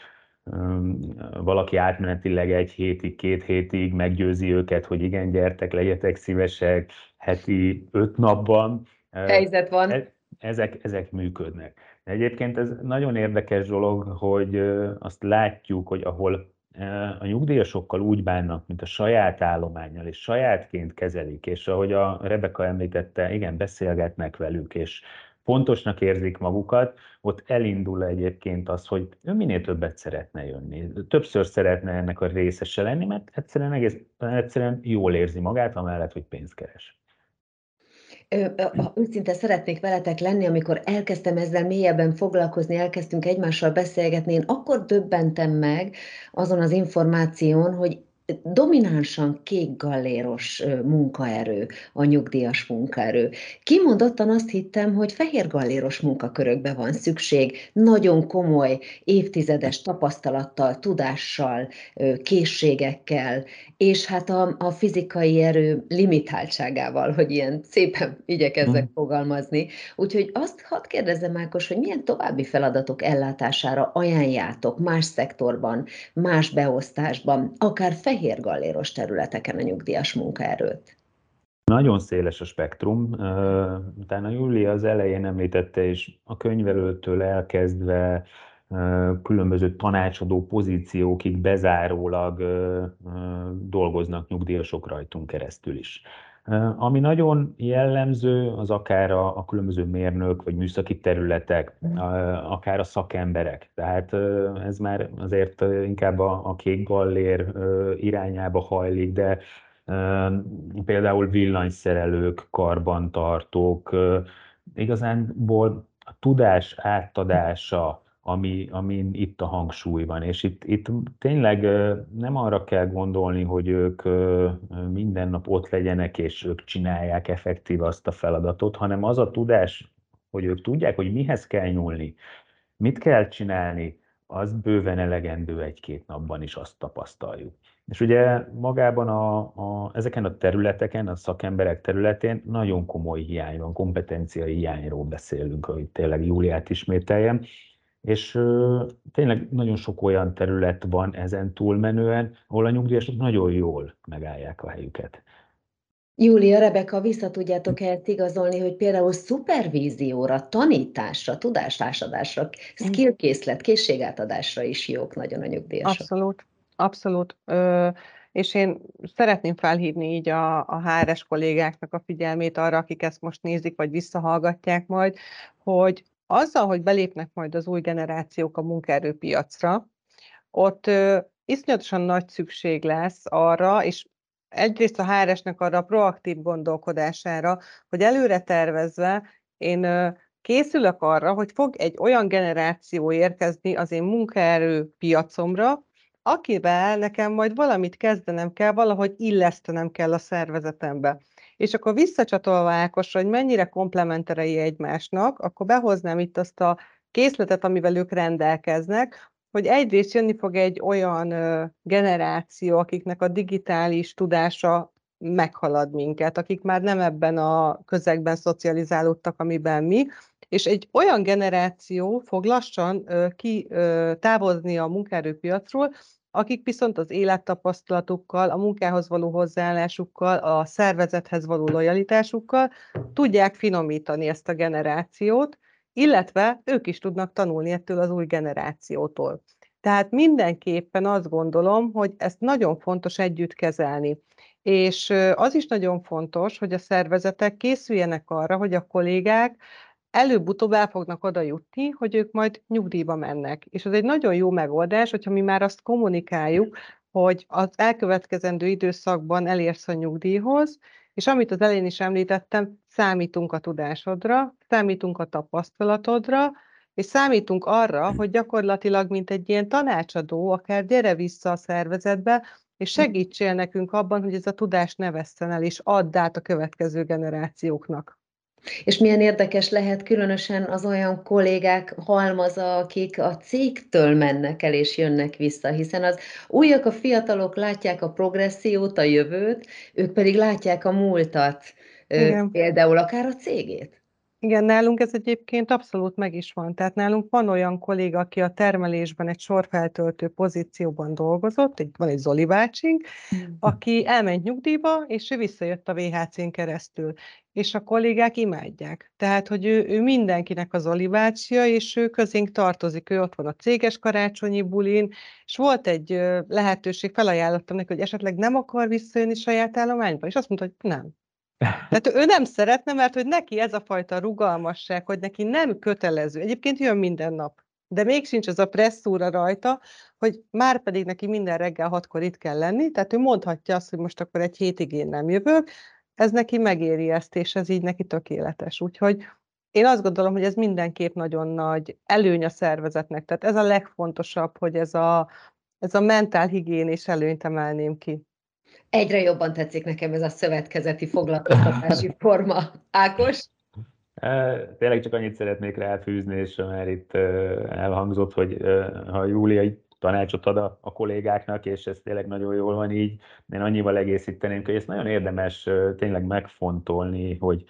valaki átmenetileg egy hétig, két hétig meggyőzi őket, hogy igen, gyertek, legyetek szívesek, heti öt napban. Helyzet van. Ezek, ezek működnek. De egyébként ez nagyon érdekes dolog, hogy azt látjuk, hogy ahol a nyugdíjasokkal úgy bánnak, mint a saját állománnyal, és sajátként kezelik, és ahogy a Rebeka említette, igen, beszélgetnek velük, és pontosnak érzik magukat, ott elindul egyébként az, hogy ő minél többet szeretne jönni. Többször szeretne ennek a részese lenni, mert egyszerűen, egész, egyszerűen jól érzi magát, amellett, hogy pénzt keres. Őszinte szeretnék veletek lenni, amikor elkezdtem ezzel mélyebben foglalkozni, elkezdtünk egymással beszélgetni, én akkor döbbentem meg azon az információn, hogy dominánsan kékgalléros munkaerő, a nyugdíjas munkaerő. Kimondottan azt hittem, hogy fehérgalléros munkakörökbe van szükség, nagyon komoly, évtizedes tapasztalattal, tudással, készségekkel, és hát a, a fizikai erő limitáltságával, hogy ilyen szépen igyekezzek mm. fogalmazni. Úgyhogy azt hadd kérdezzem, Ákos, hogy milyen további feladatok ellátására ajánljátok más szektorban, más beosztásban, akár fehér fehérgalléros területeken a nyugdíjas munkaerőt? Nagyon széles a spektrum. Utána Júlia az elején említette, és a könyvelőtől elkezdve különböző tanácsadó pozíciókig bezárólag dolgoznak nyugdíjasok rajtunk keresztül is. Ami nagyon jellemző, az akár a, a különböző mérnök, vagy műszaki területek, a, akár a szakemberek. Tehát ez már azért inkább a, a kék gallér irányába hajlik, de például villanyszerelők, karbantartók, igazánból a tudás átadása, ami, amin itt a hangsúly van. És itt, itt tényleg nem arra kell gondolni, hogy ők minden nap ott legyenek, és ők csinálják effektív azt a feladatot, hanem az a tudás, hogy ők tudják, hogy mihez kell nyúlni, mit kell csinálni, az bőven elegendő egy-két napban is, azt tapasztaljuk. És ugye magában a, a, ezeken a területeken, a szakemberek területén nagyon komoly hiány van, kompetencia hiányról beszélünk, hogy tényleg Júliát ismételjem, és tényleg nagyon sok olyan terület van ezen túlmenően, ahol a nyugdíjasok nagyon jól megállják a helyüket. Júlia, Rebeka, vissza tudjátok ezt igazolni, hogy például szupervízióra, tanításra, tudásátadásra, skill-készlet, készségátadásra is jók nagyon a nyugdíjasok. Abszolút, abszolút. Ö, és én szeretném felhívni így a, a há er es kollégáknak a figyelmét arra, akik ezt most nézik, vagy visszahallgatják majd, hogy azzal, hogy belépnek majd az új generációk a munkaerőpiacra, ott ö, iszonyatosan nagy szükség lesz arra, és egyrészt a há er esnek arra a proaktív gondolkodására, hogy előre tervezve én ö, készülök arra, hogy fog egy olyan generáció érkezni az én munkaerőpiacomra, akivel nekem majd valamit kezdenem kell, valahogy illesztenem kell a szervezetembe. És akkor visszacsatolva Ákosra, hogy mennyire komplementerei egymásnak, akkor behoznám itt azt a készletet, amivel ők rendelkeznek, hogy egyrészt jönni fog egy olyan generáció, akiknek a digitális tudása meghalad minket, akik már nem ebben a közegben szocializálódtak, amiben mi, és egy olyan generáció fog lassan kitávozni a munkaerőpiacról, akik viszont az élettapasztalatukkal, a munkához való hozzáállásukkal, a szervezethez való lojalitásukkal tudják finomítani ezt a generációt, illetve ők is tudnak tanulni ettől az új generációtól. Tehát mindenképpen azt gondolom, hogy ezt nagyon fontos együtt kezelni. És az is nagyon fontos, hogy a szervezetek készüljenek arra, hogy a kollégák előbb-utóbb el fognak oda jutni, hogy ők majd nyugdíjba mennek. És ez egy nagyon jó megoldás, hogyha mi már azt kommunikáljuk, hogy az elkövetkezendő időszakban elérsz a nyugdíjhoz, és amit az elején is említettem, számítunk a tudásodra, számítunk a tapasztalatodra, és számítunk arra, hogy gyakorlatilag, mint egy ilyen tanácsadó, akár gyere vissza a szervezetbe, és segítsél nekünk abban, hogy ez a tudás ne vesszen el, és add át a következő generációknak. És milyen érdekes lehet különösen az olyan kollégák halmaza, akik a cégtől mennek el és jönnek vissza, hiszen az újak, a fiatalok látják a progressziót, a jövőt, ők pedig látják a múltat, igen, például akár a cégét. Igen, nálunk ez egyébként abszolút meg is van. Tehát nálunk van olyan kolléga, aki a termelésben egy sorfeltöltő pozícióban dolgozott, van egy Zoli bácsink, aki elment nyugdíjba, és ő visszajött a vé há cén keresztül. És a kollégák imádják. Tehát, hogy ő, ő mindenkinek az Zoli bácsia, és ő közénk tartozik, ő ott van a céges karácsonyi bulin, és volt egy lehetőség, felajánlottam neki, hogy esetleg nem akar visszajönni saját állományba, és azt mondta, hogy nem. Tehát ő nem szeretne, mert hogy neki ez a fajta rugalmasság, hogy neki nem kötelező. Egyébként jön minden nap, de még sincs az a presszúra rajta, hogy már pedig neki minden reggel hatkor itt kell lenni, tehát ő mondhatja azt, hogy most akkor egy hétig én nem jövök, ez neki megéri ezt, és ez így neki tökéletes. Úgyhogy én azt gondolom, hogy ez mindenképp nagyon nagy előny a szervezetnek, tehát ez a legfontosabb, hogy ez a, ez a mentálhigiénés előnyt emelném ki. Egyre jobban tetszik nekem ez a szövetkezeti foglalkoztatási forma. Ákos? Tényleg csak annyit szeretnék ráfűzni, és már itt elhangzott, hogy ha Júlia így tanácsot ad a, a kollégáknak, és ez tényleg nagyon jól van így, én annyival egészíteném, hogy ezt nagyon érdemes tényleg megfontolni, hogy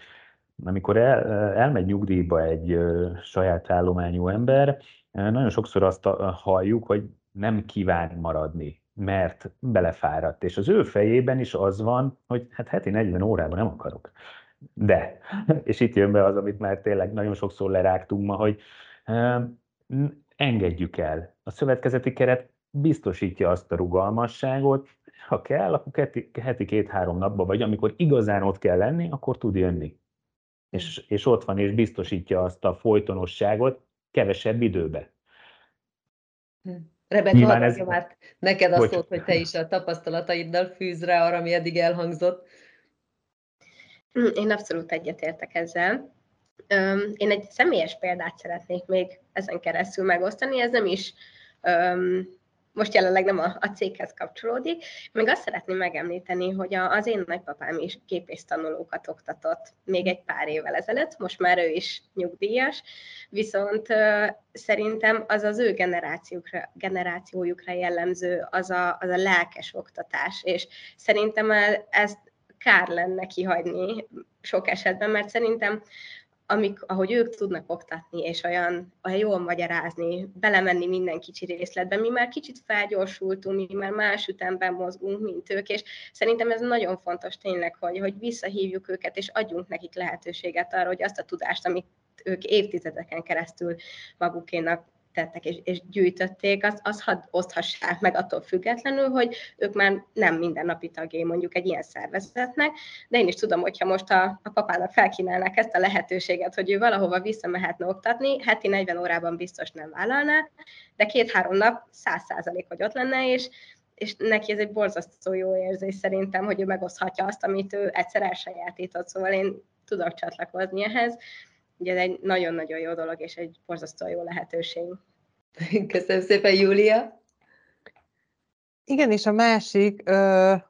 amikor el, elmegy nyugdíjba egy saját állományú ember, nagyon sokszor azt halljuk, hogy nem kíván maradni, mert belefáradt, és az ő fejében is az van, hogy hát heti negyven órában nem akarok. De, és itt jön be az, amit már tényleg nagyon sokszor lerágtunk ma, hogy engedjük el. A szövetkezeti keret biztosítja azt a rugalmasságot, ha kell, akkor heti két-három napban vagy, amikor igazán ott kell lenni, akkor tud jönni. És, és ott van, és biztosítja azt a folytonosságot kevesebb időbe. Hm. Rebeka, adja ez... már neked a szót, hogy te is a tapasztalataiddal fűz rá arra, ami eddig elhangzott. Én abszolút egyetértek ezzel. Én egy személyes példát szeretnék még ezen keresztül megosztani, ez nem is most jelenleg nem a, a céghez kapcsolódik. Még azt szeretném megemlíteni, hogy a, az én nagypapám is gépésztanulókat oktatott még egy pár évvel ezelőtt, most már ő is nyugdíjas, viszont ö, szerintem az az ő generációkra, generációjukra jellemző az a, az a lelkes oktatás, és szerintem ezt kár lenne kihagyni sok esetben, mert szerintem amik, ahogy ők tudnak oktatni, és olyan, olyan jól magyarázni, belemenni minden kicsi részletbe. Mi már kicsit felgyorsultunk, mi már más ütemben mozgunk, mint ők, és szerintem ez nagyon fontos tényleg, hogy, hogy visszahívjuk őket, és adjunk nekik lehetőséget arra, hogy azt a tudást, amit ők évtizedeken keresztül magukénak tettek és, és gyűjtötték, azt az hadd oszthassák meg attól függetlenül, hogy ők már nem mindennapi tagjai mondjuk egy ilyen szervezetnek, de én is tudom, hogyha most a, a papának felkínálnák ezt a lehetőséget, hogy ő valahova visszamehetne oktatni, heti negyven órában biztos nem vállalná, de két-három nap száz százalék, hogy ott lenne, és, és neki ez egy borzasztó jó érzés szerintem, hogy ő megoszthatja azt, amit ő egyszer elsajátított, szóval én tudok csatlakozni ehhez. Ugye ez egy nagyon-nagyon jó dolog, és egy borzasztóan jó lehetőség. Köszönöm szépen, Júlia! Igen, és a másik,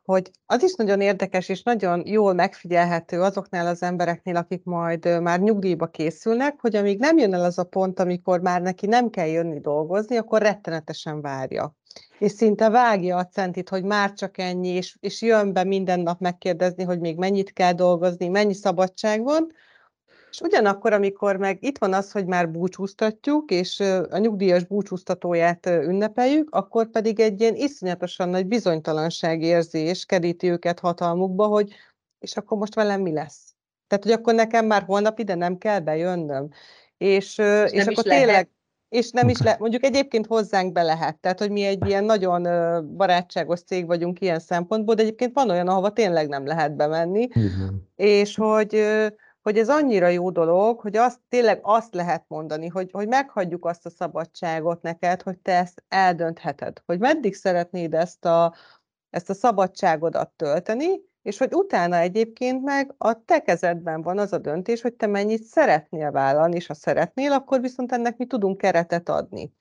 hogy az is nagyon érdekes, és nagyon jól megfigyelhető azoknál az embereknél, akik majd már nyugdíjba készülnek, hogy amíg nem jön el az a pont, amikor már neki nem kell jönni dolgozni, akkor rettenetesen várja. És szinte vágja a centit, hogy már csak ennyi, és, és jön be minden nap megkérdezni, hogy még mennyit kell dolgozni, mennyi szabadság van. És ugyanakkor, amikor meg itt van az, hogy már búcsúztatjuk, és a nyugdíjas búcsúztatóját ünnepeljük, akkor pedig egy ilyen iszonyatosan nagy bizonytalanságérzés keríti őket hatalmukba, hogy és akkor most velem mi lesz? Tehát, hogy akkor nekem már holnap ide nem kell bejönnöm. És, és, és akkor tényleg... Lehet. És nem is le, mondjuk egyébként hozzánk be lehet, tehát hogy mi egy ilyen nagyon barátságos cég vagyunk ilyen szempontból, de egyébként van olyan, ahova tényleg nem lehet bemenni. Igen. És hogy... hogy ez annyira jó dolog, hogy azt, tényleg azt lehet mondani, hogy, hogy meghagyjuk azt a szabadságot neked, hogy te ezt eldöntheted, hogy meddig szeretnéd ezt a, ezt a szabadságodat tölteni, és hogy utána egyébként meg a te kezedben van az a döntés, hogy te mennyit szeretnél vállalni, és ha szeretnél, akkor viszont ennek mi tudunk keretet adni.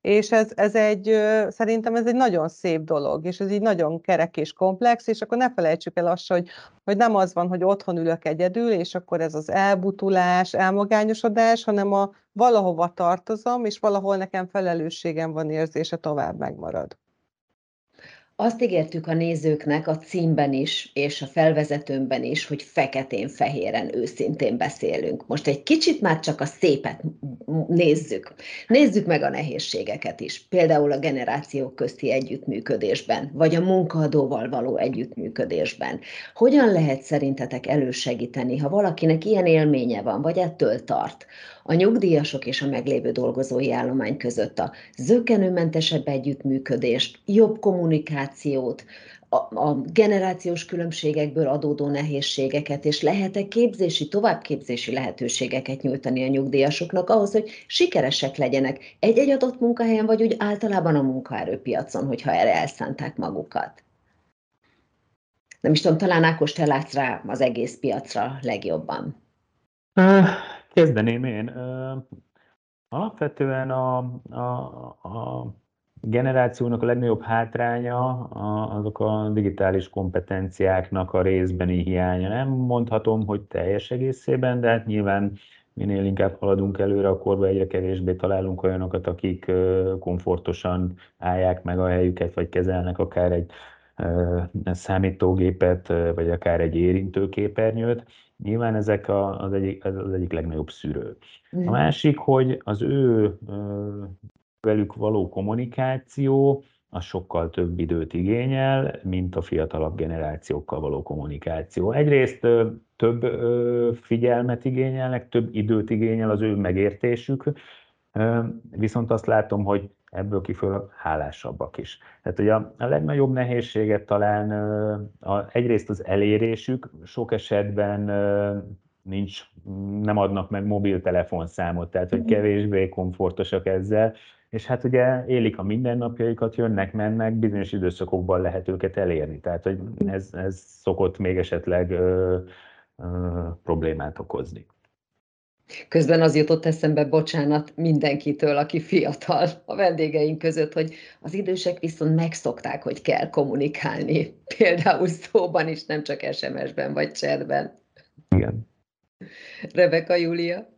És ez, ez egy, szerintem ez egy nagyon szép dolog, és ez így nagyon kerek és komplex, és akkor ne felejtsük el azt, hogy, hogy nem az van, hogy otthon ülök egyedül, és akkor ez az elbutulás, elmagányosodás, hanem a valahova tartozom, és valahol nekem felelősségem van érzése tovább megmarad. Azt ígértük a nézőknek a címben is, és a felvezetőmben is, hogy feketén-fehéren őszintén beszélünk. Most egy kicsit már csak a szépet nézzük. Nézzük meg a nehézségeket is, például a generációk közti együttműködésben, vagy a munkaadóval való együttműködésben. Hogyan lehet szerintetek elősegíteni, ha valakinek ilyen élménye van, vagy ettől tart? A nyugdíjasok és a meglévő dolgozói állomány között a zökkenőmentesebb együttműködést, jobb kommunikációt, a generációs különbségekből adódó nehézségeket, és lehet-e képzési, továbbképzési lehetőségeket nyújtani a nyugdíjasoknak ahhoz, hogy sikeresek legyenek egy-egy adott munkahelyen, vagy úgy általában a munkaerőpiacon, hogyha erre elszánták magukat. Nem is tudom, talán Ákos, te látsz rá az egész piacra legjobban. Kezdeném én. Alapvetően a, a, a generációnak a legnagyobb hátránya azok a digitális kompetenciáknak a részbeni hiánya. Nem mondhatom, hogy teljes egészében, de hát nyilván minél inkább haladunk előre a korba, egyre kevésbé találunk olyanokat, akik komfortosan állják meg a helyüket, vagy kezelnek akár egy számítógépet, vagy akár egy érintőképernyőt. Nyilván ezek a, az, egyik, ez az egyik legnagyobb szűrő. A másik, hogy az ő velük való kommunikáció, az sokkal több időt igényel, mint a fiatalabb generációkkal való kommunikáció. Egyrészt több figyelmet igényelnek, több időt igényel az ő megértésük, viszont azt látom, hogy ebből kifolyólag hálásabbak is. Tehát ugye a, a legnagyobb nehézséget talán a, egyrészt az elérésük, sok esetben nincs, nem adnak meg mobiltelefonszámot, tehát hogy kevésbé komfortosak ezzel, és hát ugye élik a mindennapjaikat, jönnek, mennek, bizonyos időszakokban lehet őket elérni, tehát hogy ez, ez szokott még esetleg ö, ö, problémát okozni. Közben az jutott eszembe, bocsánat, mindenkitől, aki fiatal a vendégeink között, hogy az idősek viszont megszokták, hogy kell kommunikálni, például szóban is, nem csak es em es-ben vagy chatben. Igen. Rebeka, Júlia?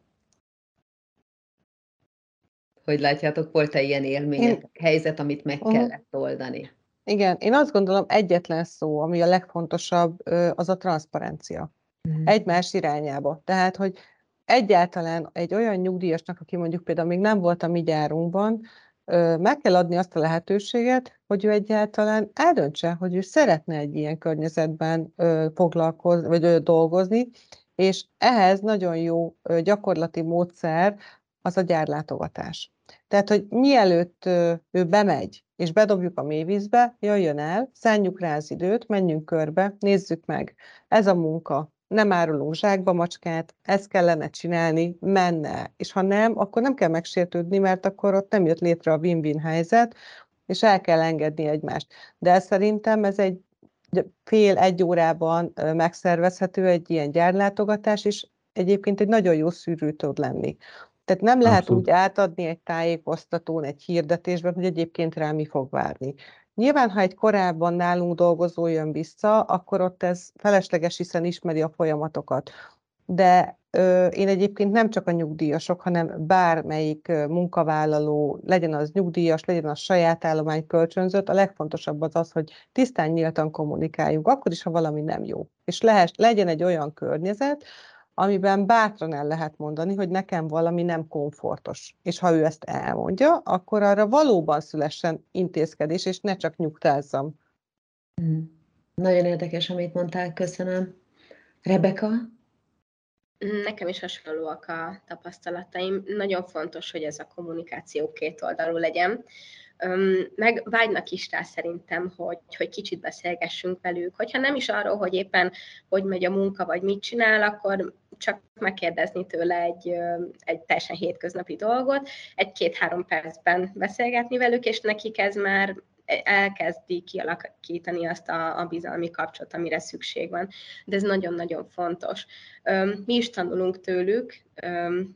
Hogy látjátok, volt-e ilyen élmények, helyzet, amit meg uh-huh. kellett oldani? Igen, én azt gondolom, egyetlen szó, ami a legfontosabb, az a transzparencia. Uh-huh. Egymás irányába. Tehát, hogy egyáltalán egy olyan nyugdíjasnak, aki mondjuk például még nem volt a mi gyárunkban, meg kell adni azt a lehetőséget, hogy ő egyáltalán eldöntse, hogy ő szeretne egy ilyen környezetben foglalkozni, vagy dolgozni, és ehhez nagyon jó gyakorlati módszer az a gyárlátogatás. Tehát, hogy mielőtt ő bemegy, és bedobjuk a mélyvízbe, jöjjön el, szánjuk rá az időt, menjünk körbe, nézzük meg. Ez a munka. Nem árulunk zsákba macskát, ezt kellene csinálni, menne. És ha nem, akkor nem kell megsértődni, mert akkor ott nem jött létre a win-win helyzet, és el kell engedni egymást. De szerintem ez egy fél-egy órában megszervezhető egy ilyen gyárlátogatás, és egyébként egy nagyon jó szűrő tud lenni. Tehát nem lehet Abszolút. Úgy átadni egy tájékoztatón, egy hirdetésben, hogy egyébként rá mi fog várni. Nyilván, ha egy korábban nálunk dolgozó jön vissza, akkor ott ez felesleges, hiszen ismeri a folyamatokat. De ö, én egyébként nem csak a nyugdíjasok, hanem bármelyik munkavállaló, legyen az nyugdíjas, legyen az saját állomány kölcsönzött, a legfontosabb az az, hogy tisztán, nyíltan kommunikáljunk, akkor is, ha valami nem jó. És lehess, legyen egy olyan környezet, amiben bátran el lehet mondani, hogy nekem valami nem komfortos. És ha ő ezt elmondja, akkor arra valóban szülessen intézkedés, és ne csak nyugtázzam. Mm. Nagyon érdekes, amit mondtál, köszönöm. Rebeka? Nekem is hasonlóak a tapasztalataim. Nagyon fontos, hogy ez a kommunikáció két oldalú legyen. Meg vágynak is rá szerintem, hogy, hogy kicsit beszélgessünk velük. Hogyha nem is arról, hogy éppen hogy megy a munka, vagy mit csinál, akkor csak megkérdezni tőle egy, egy teljesen hétköznapi dolgot, egy-két-három percben beszélgetni velük, és nekik ez már elkezdi kialakítani azt a, a bizalmi kapcsot, amire szükség van. De ez nagyon-nagyon fontos. Mi is tanulunk tőlük,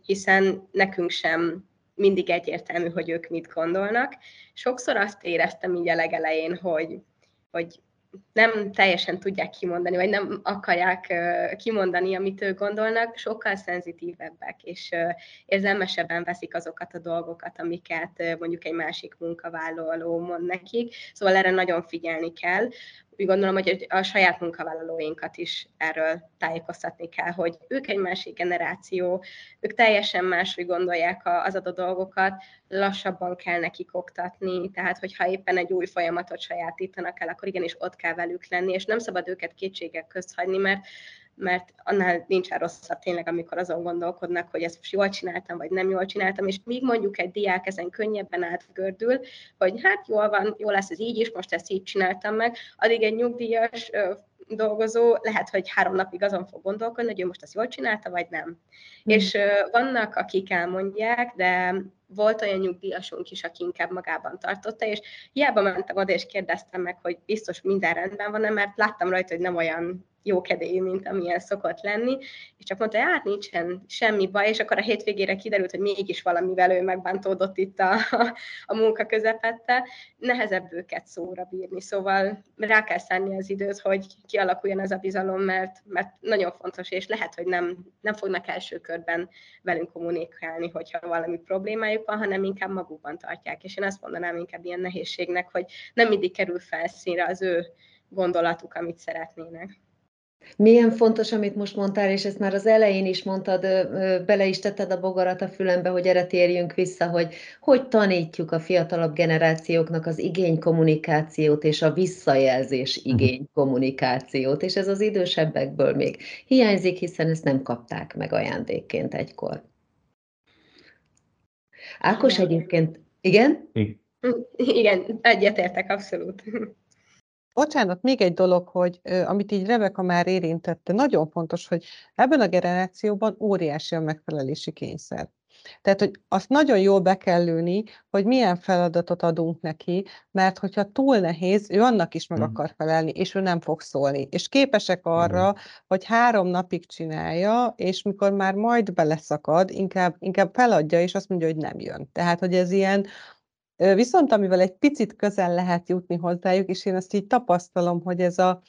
hiszen nekünk sem mindig egyértelmű, hogy ők mit gondolnak. Sokszor azt éreztem így a legelején, hogy, hogy nem teljesen tudják kimondani, vagy nem akarják kimondani, amit ők gondolnak, sokkal szenzitívebbek, és érzelmesebben veszik azokat a dolgokat, amiket mondjuk egy másik munkavállaló mond nekik. Szóval erre nagyon figyelni kell. Úgy gondolom, hogy a saját munkavállalóinkat is erről tájékoztatni kell, hogy ők egy másik generáció, ők teljesen máshogy gondolják az adott dolgokat, lassabban kell nekik oktatni, tehát hogyha éppen egy új folyamatot sajátítanak el, akkor igenis ott kell velük lenni, és nem szabad őket kétségek közt hagyni, mert mert annál nincs rosszabb tényleg, amikor azon gondolkodnak, hogy ezt most jól csináltam, vagy nem jól csináltam, és míg mondjuk egy diák ezen könnyebben átgördül, hogy hát jól van, jól lesz ez így is, most ezt így csináltam meg, addig egy nyugdíjas dolgozó lehet, hogy három napig azon fog gondolkodni, hogy ő most ezt jól csinálta, vagy nem. Mm. És vannak, akik elmondják, de volt olyan nyugdíjasunk is, aki inkább magában tartotta, és hiába mentem oda, és kérdeztem meg, hogy biztos minden rendben van-e, mert láttam rajta, hogy nem olyan jókedélyű, mint amilyen szokott lenni, és csak mondta, hát nincsen semmi baj, és akkor a hétvégére kiderült, hogy mégis valamivel ő megbántódott itt a, a munka közepette, nehezebb őket szóra bírni, szóval rá kell szánni az időt, hogy kialakuljon ez a bizalom, mert, mert nagyon fontos, és lehet, hogy nem, nem fognak első körben velünk kommunikálni, hogyha valami problémájuk van, hanem inkább magukban tartják, és én azt mondanám inkább ilyen nehézségnek, hogy nem mindig kerül felszínre az ő gondolatuk, amit szeretnének. Milyen fontos, amit most mondtál, és ezt már az elején is mondtad, bele is tetted a bogarat a fülembe, hogy erre térjünk vissza, hogy hogy tanítjuk a fiatalabb generációknak az igénykommunikációt és a visszajelzés igénykommunikációt, és ez az idősebbekből még hiányzik, hiszen ezt nem kapták meg ajándékként egykor. Ákos egyébként, igen? Igen, egyetértek, abszolút. Bocsánat, még egy dolog, hogy amit így Rebeka már érintette, nagyon fontos, hogy ebben a generációban óriási a megfelelési kényszer. Tehát, hogy azt nagyon jól be kell lőni, hogy milyen feladatot adunk neki, mert hogyha túl nehéz, ő annak is meg akar felelni, és ő nem fog szólni. És képesek arra, hogy három napig csinálja, és mikor már majd beleszakad, inkább, inkább feladja, és azt mondja, hogy nem jön. Tehát, hogy ez ilyen... Viszont amivel egy picit közel lehet jutni hozzájuk, és én azt így tapasztalom, hogy ez a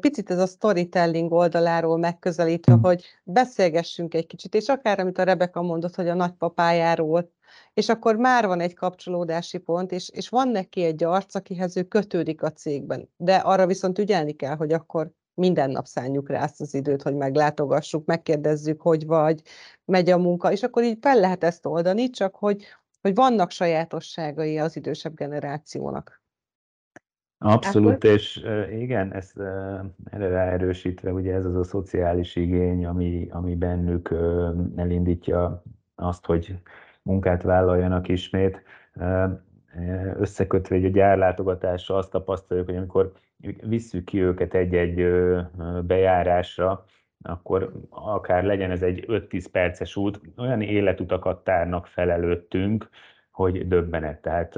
picit ez a storytelling oldaláról megközelítve, hogy beszélgessünk egy kicsit, és akár amit a Rebeka mondott, hogy a nagypapájáról, és akkor már van egy kapcsolódási pont, és, és van neki egy arc, akihez ő kötődik a cégben, de arra viszont ügyelni kell, hogy akkor minden nap szánjuk rá azt az időt, hogy meglátogassuk, megkérdezzük, hogy vagy, megy a munka, és akkor így fel lehet ezt oldani, csak hogy hogy vannak sajátosságai az idősebb generációnak. Abszolút, és igen, ezt erre ráerősítve, ugye ez az a szociális igény, ami, ami bennük elindítja azt, hogy munkát vállaljanak ismét. Összekötve egy a gyárlátogatásra azt tapasztaljuk, hogy amikor visszük ki őket egy-egy bejárásra, akkor akár legyen ez egy öt-tíz perces út, olyan életutakat tárnak fel előttünk, hogy döbbenet. Tehát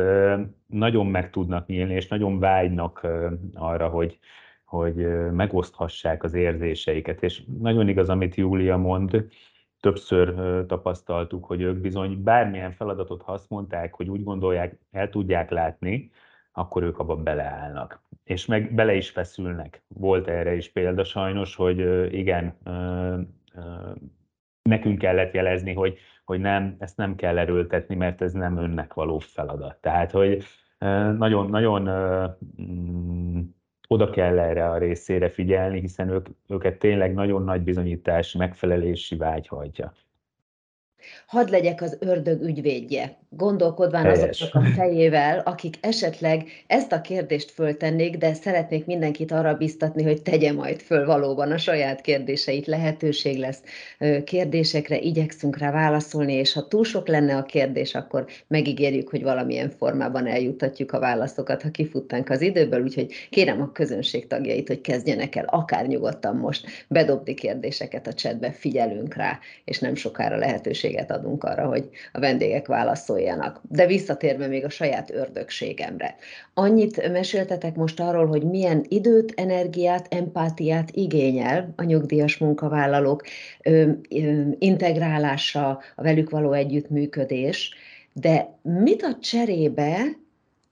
nagyon meg tudnak nyílni, és nagyon vágynak arra, hogy, hogy megoszthassák az érzéseiket. És nagyon igaz, amit Júlia mond, többször tapasztaltuk, hogy ők bizony bármilyen feladatot, ha azt mondták, hogy úgy gondolják, el tudják látni, akkor ők abba beleállnak. És meg bele is feszülnek. Volt erre is példa sajnos, hogy igen, nekünk kellett jelezni, hogy, hogy nem, ezt nem kell erőltetni, mert ez nem önnek való feladat. Tehát, hogy nagyon-nagyon oda kell erre a részére figyelni, hiszen ők, őket tényleg nagyon nagy bizonyítás, megfelelési vágy hajtja. Hadd legyek az ördög ügyvédje, gondolkodván azoknak a fejével, akik esetleg ezt a kérdést föltennék, de szeretnék mindenkit arra biztatni, hogy tegye majd föl valóban a saját kérdéseit, lehetőség lesz kérdésekre, igyekszünk rá válaszolni, és ha túl sok lenne a kérdés, akkor megígérjük, hogy valamilyen formában eljuttatjuk a válaszokat, ha kifuttánk az időből, úgyhogy kérem a közönség tagjait, hogy kezdjenek el akár nyugodtan most bedobni kérdéseket a chatbe, figyelünk rá, és nem sokára lehetőség adunk arra, hogy a vendégek válaszoljanak. De visszatérve még a saját ördögségemre. Annyit meséltetek most arról, hogy milyen időt, energiát, empátiát igényel a nyugdíjas munkavállalók ö, ö, integrálása, a velük való együttműködés, de mit ad cserébe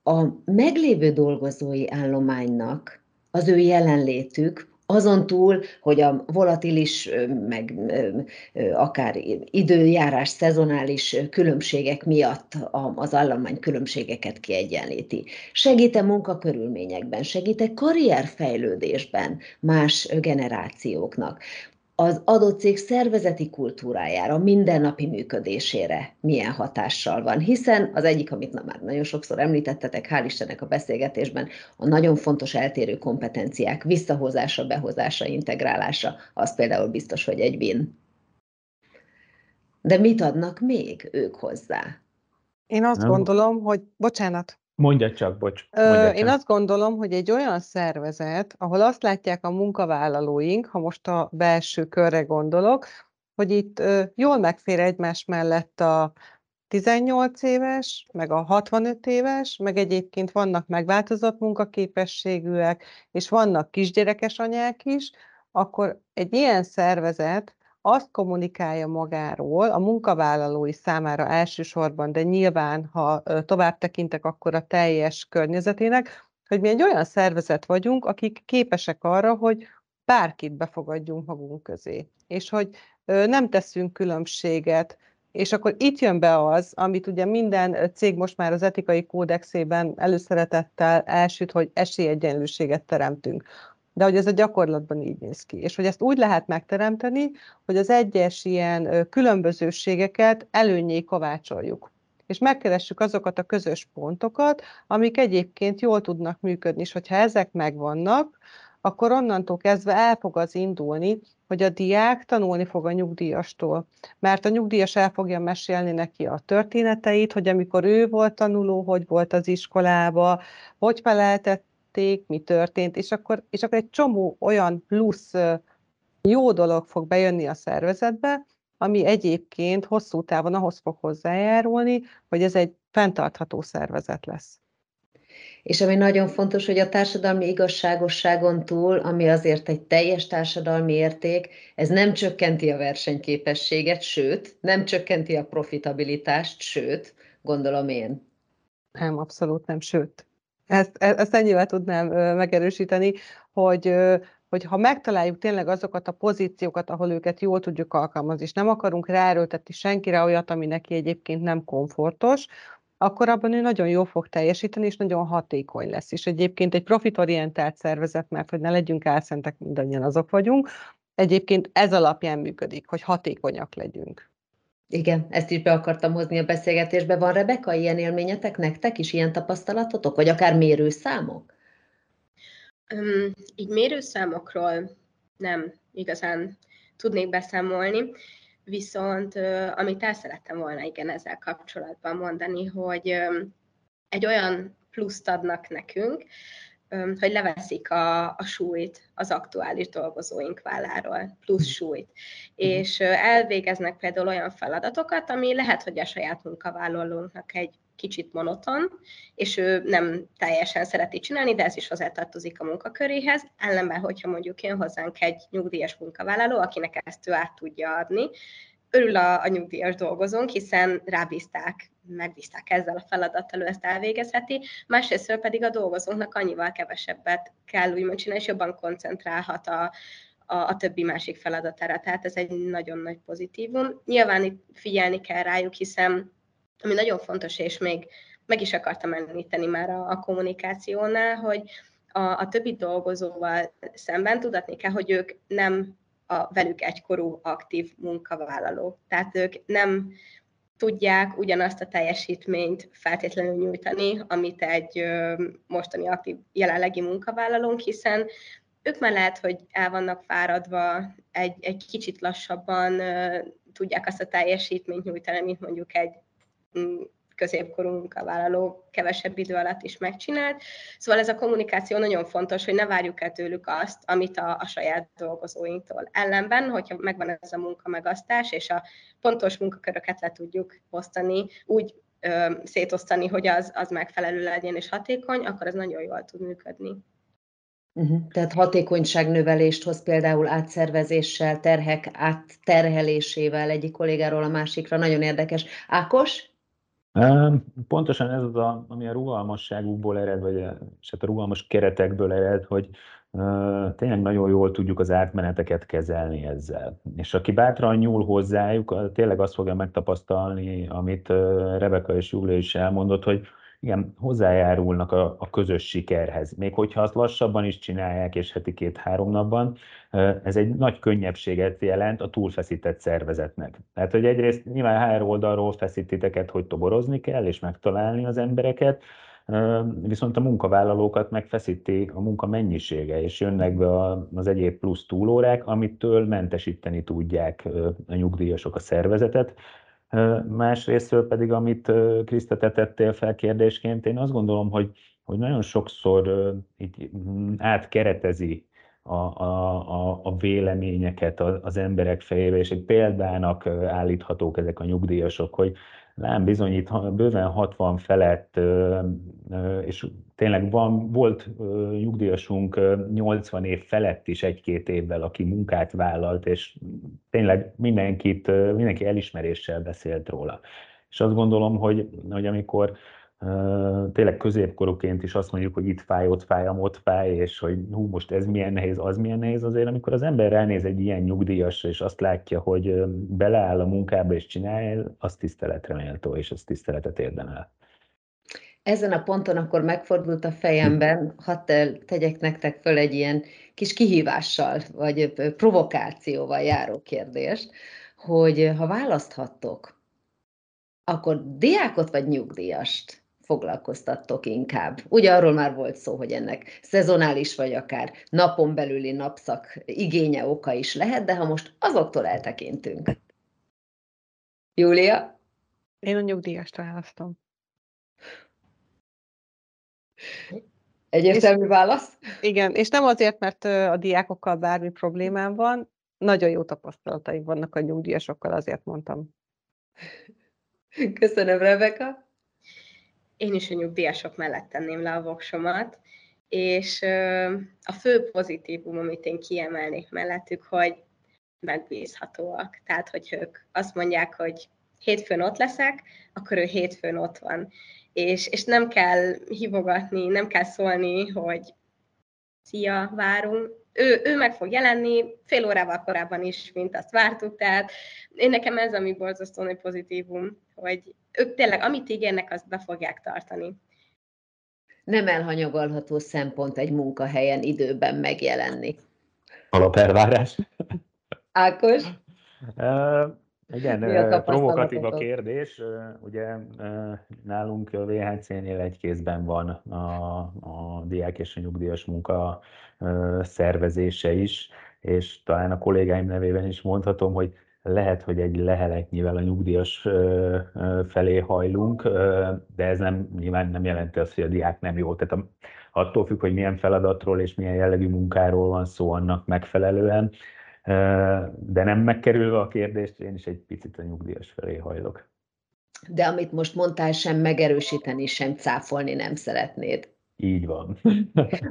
a meglévő dolgozói állománynak az ő jelenlétük, azon túl, hogy a volatilis, meg akár időjárás, szezonális különbségek miatt az állomány különbségeket kiegyenlíti. Segít-e munkakörülményekben, segít-e karrierfejlődésben más generációknak? az adott cég szervezeti kultúrájára, mindennapi működésére milyen hatással van. Hiszen az egyik, amit na, már nagyon sokszor említettetek, hál' Istennek a beszélgetésben, a nagyon fontos eltérő kompetenciák visszahozása, behozása, integrálása, az például biztos, hogy egy win. De mit adnak még ők hozzá? Én azt gondolom, hogy... Bocsánat. Mondja csak, bocs. Mondja csak. Én azt gondolom, hogy egy olyan szervezet, ahol azt látják a munkavállalóink, ha most a belső körre gondolok, hogy itt jól megfér egymás mellett a tizennyolc éves, meg a hatvanöt éves, meg egyébként vannak megváltozott munkaképességűek, és vannak kisgyerekes anyák is, akkor egy ilyen szervezet azt kommunikálja magáról a munkavállalói számára elsősorban, de nyilván, ha tovább tekintek, akkor a teljes környezetének, hogy mi egy olyan szervezet vagyunk, akik képesek arra, hogy bárkit befogadjunk magunk közé, és hogy nem teszünk különbséget. És akkor itt jön be az, amit ugye minden cég most már az etikai kódexében előszeretettel elsüt, hogy esélyegyenlőséget teremtünk. De hogy ez a gyakorlatban így néz ki. És hogy ezt úgy lehet megteremteni, hogy az egyes ilyen különbözőségeket előnyé kovácsoljuk. És megkeressük azokat a közös pontokat, amik egyébként jól tudnak működni. És hogyha ezek megvannak, akkor onnantól kezdve el fog az indulni, hogy a diák tanulni fog a nyugdíjastól. Mert a nyugdíjas el fogja mesélni neki a történeteit, hogy amikor ő volt tanuló, hogy volt az iskolába, hogy feleltett, mi történt, és akkor, és akkor egy csomó olyan plusz jó dolog fog bejönni a szervezetbe, ami egyébként hosszú távon ahhoz fog hozzájárulni, hogy ez egy fenntartható szervezet lesz. És ami nagyon fontos, hogy a társadalmi igazságosságon túl, ami azért egy teljes társadalmi érték, ez nem csökkenti a versenyképességet, sőt, nem csökkenti a profitabilitást, sőt, gondolom én. Nem, abszolút nem, sőt. Ezt, ezt ennyivel tudnám megerősíteni, hogy, hogy ha megtaláljuk tényleg azokat a pozíciókat, ahol őket jól tudjuk alkalmazni, és nem akarunk ráerőltetni senkire olyat, ami neki egyébként nem komfortos, akkor abban ő nagyon jól fog teljesíteni, és nagyon hatékony lesz. És egyébként egy profitorientált szervezet, mert hogy ne legyünk álszentek, mindannyian azok vagyunk, egyébként ez alapján működik, hogy hatékonyak legyünk. Igen, ezt is be akartam hozni a beszélgetésbe. Van, Rebeka, ilyen élményetek nektek is, ilyen tapasztalatotok, vagy akár mérőszámok? Um, így mérőszámokról nem igazán tudnék beszámolni, viszont uh, amit el szerettem volna igen ezzel kapcsolatban mondani, hogy um, egy olyan pluszt adnak nekünk, um, hogy leveszik a, a súlyt az aktuális dolgozóink válláról, plusz súlyt. És elvégeznek például olyan feladatokat, ami lehet, hogy a saját munkavállalónknak egy kicsit monoton, és ő nem teljesen szereti csinálni, de ez is hozzátartozik a munkaköréhez. Ellenben, hogyha mondjuk jön hozzánk egy nyugdíjas munkavállaló, akinek ezt ő át tudja adni, örül a, a nyugdíjas dolgozónk, hiszen rábízták, megbízták ezzel a feladattal, ezt elvégezheti, másrésztről pedig a dolgozónknak annyival kevesebbet kell úgymond csinálni, és jobban koncentrálhat a A, a többi másik feladatára, tehát ez egy nagyon nagy pozitívum. Nyilván itt figyelni kell rájuk, hiszen ami nagyon fontos, és még meg is akartam említeni már a, a kommunikációnál, hogy a, a többi dolgozóval szemben tudatni kell, hogy ők nem a velük egykorú aktív munkavállalók, tehát ők nem tudják ugyanazt a teljesítményt feltétlenül nyújtani, amit egy mostani aktív jelenlegi munkavállalónk, hiszen ők már lehet, hogy el vannak fáradva, egy, egy kicsit lassabban uh, tudják azt a teljesítményt nyújtani, mint mondjuk egy mm, középkorú munkavállaló kevesebb idő alatt is megcsinált. Szóval ez a kommunikáció nagyon fontos, hogy ne várjuk el tőlük azt, amit a, a saját dolgozóinktól. Ellenben, hogyha megvan ez a munkamegosztás, és a pontos munkaköröket le tudjuk osztani, úgy ö, szétosztani, hogy az, az megfelelő legyen és hatékony, akkor ez nagyon jól tud működni. Uh-huh. Tehát hatékonyságnövelést hoz például átszervezéssel, terhek átterhelésével egyik kollégáról a másikra. Nagyon érdekes. Ákos? Pontosan ez az, a, ami a rugalmasságukból ered, vagy a, a rugalmas keretekből ered, hogy uh, tényleg nagyon jól tudjuk az átmeneteket kezelni ezzel. És aki bátran nyúl hozzájuk, tényleg azt fogja megtapasztalni, amit uh, Rebeka és Júlia is elmondott, hogy igen, hozzájárulnak a, a közös sikerhez. Még hogyha azt lassabban is csinálják, és heti két-három napban, ez egy nagy könnyebbséget jelent a túlfeszített szervezetnek. Tehát, hogy egyrészt nyilván három oldalról feszítiteket, hogy toborozni kell, és megtalálni az embereket, viszont a munkavállalókat megfeszíti a munka mennyisége, és jönnek be az egyéb plusz túlórák, amitől mentesíteni tudják a nyugdíjasok a szervezetet. Másrésztről pedig, amit Kriszta, te tettél fel kérdésként, én azt gondolom, hogy, hogy nagyon sokszor így átkeretezi a, a, a véleményeket az emberek fejébe, és egy példának állíthatók ezek a nyugdíjasok, hogy lám bizony, itt bőven hatvan felett, és tényleg van, volt nyugdíjasunk nyolcvan év felett is egy-két évvel, aki munkát vállalt, és tényleg mindenkit, mindenki elismeréssel beszélt róla. És azt gondolom, hogy, hogy amikor tényleg középkorúként is azt mondjuk, hogy itt fáj, ott fáj, ott fáj, és hogy hú, most ez milyen nehéz, az milyen nehéz, azért amikor az ember ránéz egy ilyen nyugdíjasra, és azt látja, hogy beleáll a munkába és csinálja, az tiszteletre méltó, és az tiszteletet érdemel. Ezen a ponton akkor megfordult a fejemben, hadd tegyek nektek föl egy ilyen kis kihívással, vagy provokációval járó kérdést, hogy ha választhattok, akkor diákot vagy nyugdíjast foglalkoztattok inkább. Ugye arról már volt szó, hogy ennek szezonális vagy akár napon belüli napszak igénye oka is lehet, de ha most azoktól eltekintünk. Júlia? Én a nyugdíjast választom. Egyértelmű válasz? Igen, és nem azért, mert a diákokkal bármi problémám van, nagyon jó tapasztalataim vannak a nyugdíjasokkal, azért mondtam. Köszönöm, Rebeka! Én is a nyugdíjasok mellett tenném le a voksomat, és a fő pozitívum, amit én kiemelnék mellettük, hogy megbízhatóak. Tehát, hogy ők azt mondják, hogy hétfőn ott leszek, akkor ő hétfőn ott van. És, és nem kell hívogatni, nem kell szólni, hogy szia, várunk. Ő, ő meg fog jelenni fél órával korábban is, mint azt vártuk, tehát én nekem ez, ami borzasztó nagy pozitívum, hogy ők tényleg, amit ígérnek, azt be fogják tartani. Nem elhanyagolható szempont egy munkahelyen időben megjelenni. Alapelvárás. Ákos? Uh, igen, a provokatív a kérdés. Uh, ugye uh, nálunk a vé há cé-nél egy kézben van a, a diák és a nyugdíjas munka uh, szervezése is, és talán a kollégáim nevében is mondhatom, hogy lehet, hogy egy leheleknyivel a nyugdíjas felé hajlunk, de ez nem, nyilván nem jelenti azt, hogy a diák nem jó. Tehát attól függ, hogy milyen feladatról és milyen jellegű munkáról van szó, annak megfelelően. De nem megkerülve a kérdést, én is egy picit a nyugdíjas felé hajlok. De amit most mondtál, sem megerősíteni, sem cáfolni nem szeretnéd. Így van.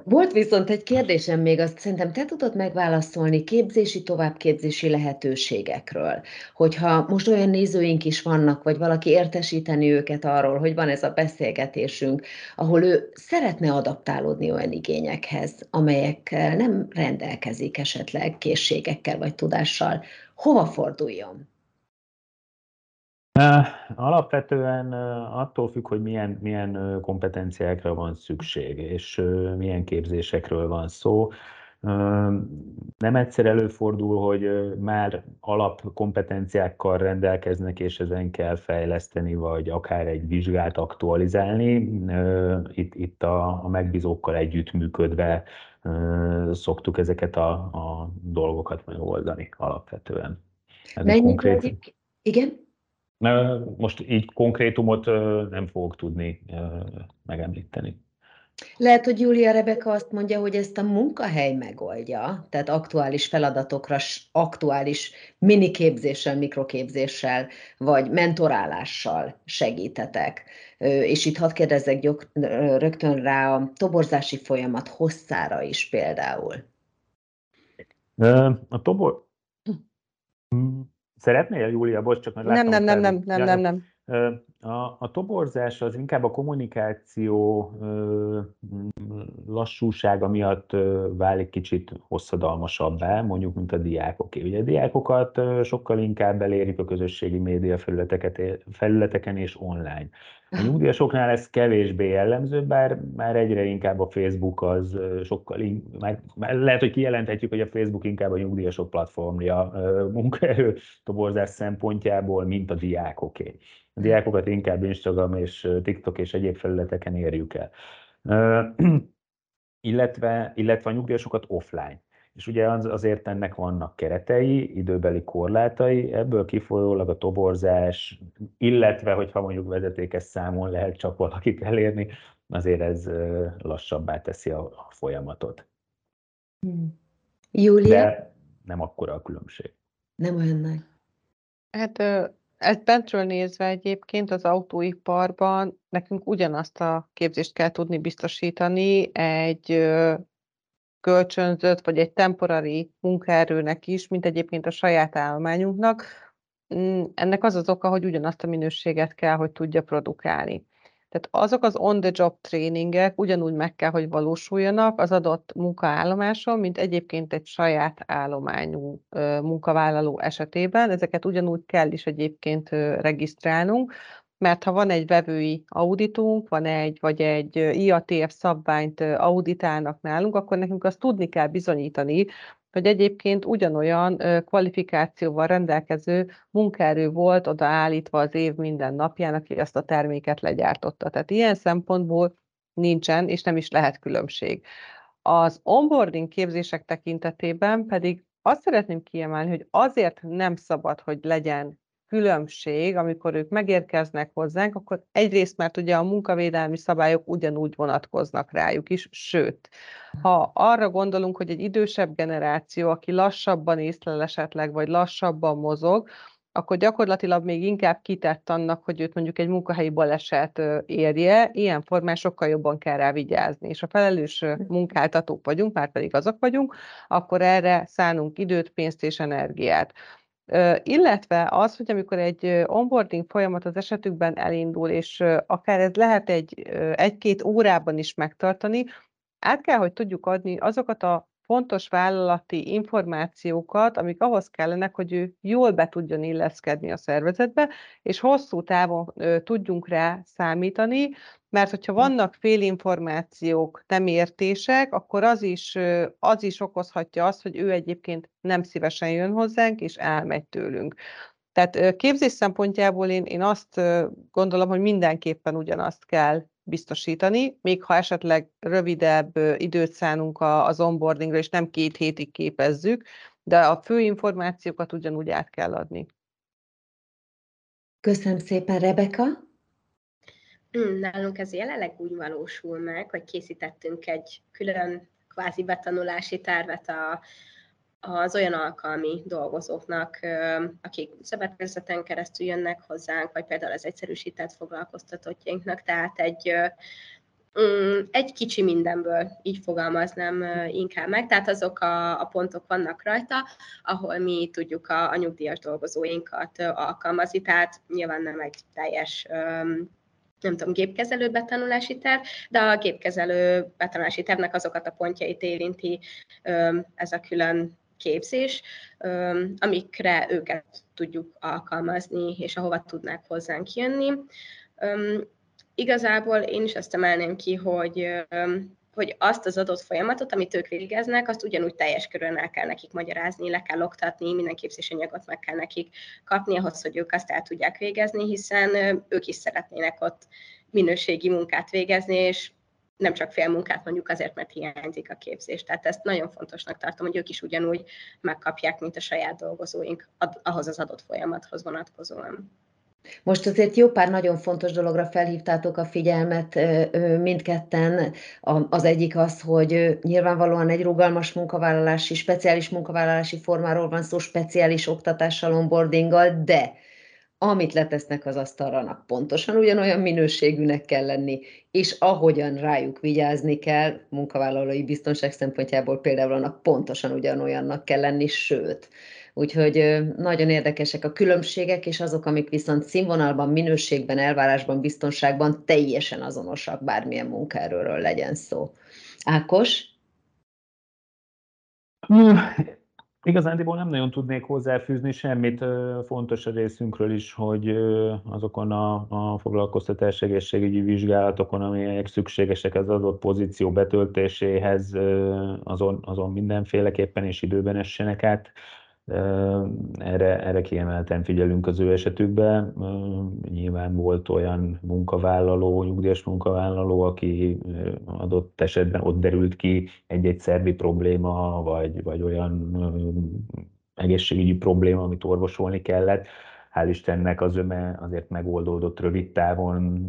Volt viszont egy kérdésem még, azt szerintem te tudod megválaszolni képzési, továbbképzési lehetőségekről. Hogyha most olyan nézőink is vannak, vagy valaki értesíteni őket arról, hogy van ez a beszélgetésünk, ahol ő szeretne adaptálódni olyan igényekhez, amelyekkel nem rendelkezik esetleg készségekkel vagy tudással, hova forduljon? Alapvetően attól függ, hogy milyen, milyen kompetenciákra van szükség, és milyen képzésekről van szó. Nem egyszer előfordul, hogy már alapkompetenciákkal rendelkeznek, és ezen kell fejleszteni, vagy akár egy vizsgát aktualizálni. Itt, itt a, a megbízókkal együttműködve szoktuk ezeket a, a dolgokat megoldani alapvetően. Mennyi konkrét... Igen? Most így konkrétumot nem fogok tudni megemlíteni. Lehet, hogy Júlia Rebeka azt mondja, hogy ezt a munkahely megoldja, tehát aktuális feladatokra, aktuális miniképzéssel, mikroképzéssel, vagy mentorálással segítetek. És itt hadd kérdezzek gyök, rögtön rá a toborzási folyamat hosszára is például. A tobor... Szeretnél, Júlia? Bocs, csak mert láttam... Nem, nem, nem, nem, nem, nem, nem. A, a toborzás az inkább a kommunikáció lassúsága miatt válik kicsit hosszadalmasabbá, mondjuk, mint a diákok. Ugye a diákokat sokkal inkább elérik a közösségi média felületeken és online. A nyugdíjasoknál ez kevésbé jellemző, bár már egyre inkább a Facebook az sokkal, már lehet, hogy kijelenthetjük, hogy a Facebook inkább a nyugdíjasok platformja munkaerő toborzás szempontjából, mint a diákoké. A diákokat inkább Instagram és TikTok és egyéb felületeken érjük el. Illetve, illetve a nyugdíjasokat offline. És ugye azért ennek vannak keretei, időbeli korlátai, ebből kifolyólag a toborzás, illetve hogyha mondjuk vezetékes számon lehet csak valakit elérni, azért ez lassabbá teszi a folyamatot. Júlia? De nem akkora a különbség. Nem olyan nagy. Hát ezt bentről nézve egyébként az autóiparban nekünk ugyanazt a képzést kell tudni biztosítani egy kölcsönzött, vagy egy temporari munkaerőnek is, mint egyébként a saját állományunknak. Ennek az az oka, hogy ugyanazt a minőséget kell, hogy tudja produkálni. Tehát azok az on-the-job tréningek ugyanúgy meg kell, hogy valósuljanak az adott munkaállomáson, mint egyébként egy saját állományú munkavállaló esetében. Ezeket ugyanúgy kell is egyébként regisztrálnunk, mert ha van egy vevői auditunk, van egy, vagy egy I A T F szabványt auditálnak nálunk, akkor nekünk azt tudni kell bizonyítani, hogy egyébként ugyanolyan kvalifikációval rendelkező munkaerő volt odaállítva az év minden napján, aki azt a terméket legyártotta. Tehát ilyen szempontból nincsen, és nem is lehet különbség. Az onboarding képzések tekintetében pedig azt szeretném kiemelni, hogy azért nem szabad, hogy legyen különbség, amikor ők megérkeznek hozzánk, akkor egyrészt, mert ugye a munkavédelmi szabályok ugyanúgy vonatkoznak rájuk is, sőt, ha arra gondolunk, hogy egy idősebb generáció, aki lassabban észlel esetleg, vagy lassabban mozog, akkor gyakorlatilag még inkább kitett annak, hogy őt mondjuk egy munkahelyi baleset érje, ilyen formán sokkal jobban kell rá vigyázni. És ha felelős munkáltatók vagyunk, már pedig azok vagyunk, akkor erre szánunk időt, pénzt és energiát. Illetve az, hogy amikor egy onboarding folyamat az esetükben elindul, és akár ez lehet egy, egy-két órában is megtartani, át kell, hogy tudjuk adni azokat a fontos vállalati információkat, amik ahhoz kellenek, hogy ő jól be tudjon illeszkedni a szervezetbe, és hosszú távon tudjunk rá számítani, mert hogyha vannak félinformációk, nem értések, akkor az is, az is okozhatja azt, hogy ő egyébként nem szívesen jön hozzánk, és elmegy tőlünk. Tehát képzés szempontjából én, én azt gondolom, hogy mindenképpen ugyanazt kell biztosítani, még ha esetleg rövidebb időt szánunk az onboardingra, és nem két hétig képezzük, de a fő információkat ugyanúgy át kell adni. Köszönöm szépen, Rebeka! Nálunk ez jelenleg úgy valósul meg, hogy készítettünk egy külön kvázi betanulási tervet a az olyan alkalmi dolgozóknak, akik szövetkezeten keresztül jönnek hozzánk, vagy például az egyszerűsített foglalkoztatottjainknak, tehát egy, egy kicsi mindenből, így fogalmaznám inkább meg, tehát azok a, a pontok vannak rajta, ahol mi tudjuk a, a nyugdíjas dolgozóinkat alkalmazni, tehát nyilván nem egy teljes nem tudom, gépkezelő betanulási terv, de a gépkezelő betanulási tervnek azokat a pontjait érinti ez a külön képzés, amikre őket tudjuk alkalmazni, és ahova tudnák hozzánk jönni. Igazából én is azt emelném ki, hogy, hogy azt az adott folyamatot, amit ők végeznek, azt ugyanúgy teljes körülön el kell nekik magyarázni, le kell oktatni, minden képzési anyagot meg kell nekik kapni ahhoz, hogy ők azt el tudják végezni, hiszen ők is szeretnének ott minőségi munkát végezni, és nem csak fél munkát mondjuk azért, mert hiányzik a képzés. Tehát ezt nagyon fontosnak tartom, hogy ők is ugyanúgy megkapják, mint a saját dolgozóink ahhoz az adott folyamathoz vonatkozóan. Most azért jó pár nagyon fontos dologra felhívtátok a figyelmet mindketten. Az egyik az, hogy nyilvánvalóan egy rugalmas munkavállalási, speciális munkavállalási formáról van szó, speciális oktatással, onboardinggal, de amit letesznek az asztalra, pontosan ugyanolyan minőségűnek kell lenni, és ahogyan rájuk vigyázni kell, munkavállalói biztonság szempontjából például annak pontosan ugyanolyannak kell lenni, sőt. Úgyhogy nagyon érdekesek a különbségek, és azok, amik viszont színvonalban, minőségben, elvárásban, biztonságban teljesen azonosak, bármilyen munkaerőről legyen szó. Ákos? Igazándiból nem nagyon tudnék hozzáfűzni semmit. Fontos a részünkről is, hogy azokon a, a foglalkoztatás egészségügyi vizsgálatokon, amelyek szükségesek az adott pozíció betöltéséhez, azon, azon mindenféleképpen és időben essenek át. Erre, erre kiemelten figyelünk az ő esetükben. Nyilván volt olyan munkavállaló, nyugdíjas munkavállaló, aki adott esetben ott derült ki egy-egy szervi probléma, vagy, vagy olyan egészségügyi probléma, amit orvosolni kellett. Hál' Istennek az öme azért megoldódott rövid távon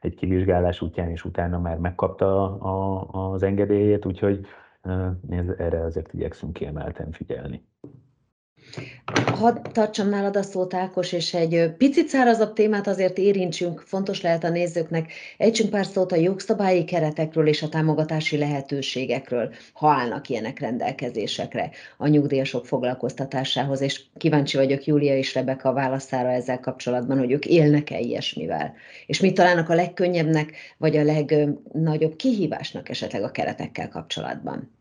egy kivizsgálás útján, és utána már megkapta a, az engedélyét, úgyhogy erre azért igyekszünk kiemelten figyelni. Hadd tartsam nálad a szót, Ákos, és egy picit szárazabb témát azért érintsünk, fontos lehet a nézőknek. Ejtsünk pár szót a jogszabályi keretekről és a támogatási lehetőségekről, ha állnak ilyenek rendelkezésekre a nyugdíjasok foglalkoztatásához, és kíváncsi vagyok Júlia és Rebeka válaszára ezzel kapcsolatban, hogy ők élnek-e ilyesmivel, és mit találnak a legkönnyebbnek, vagy a legnagyobb kihívásnak esetleg a keretekkel kapcsolatban.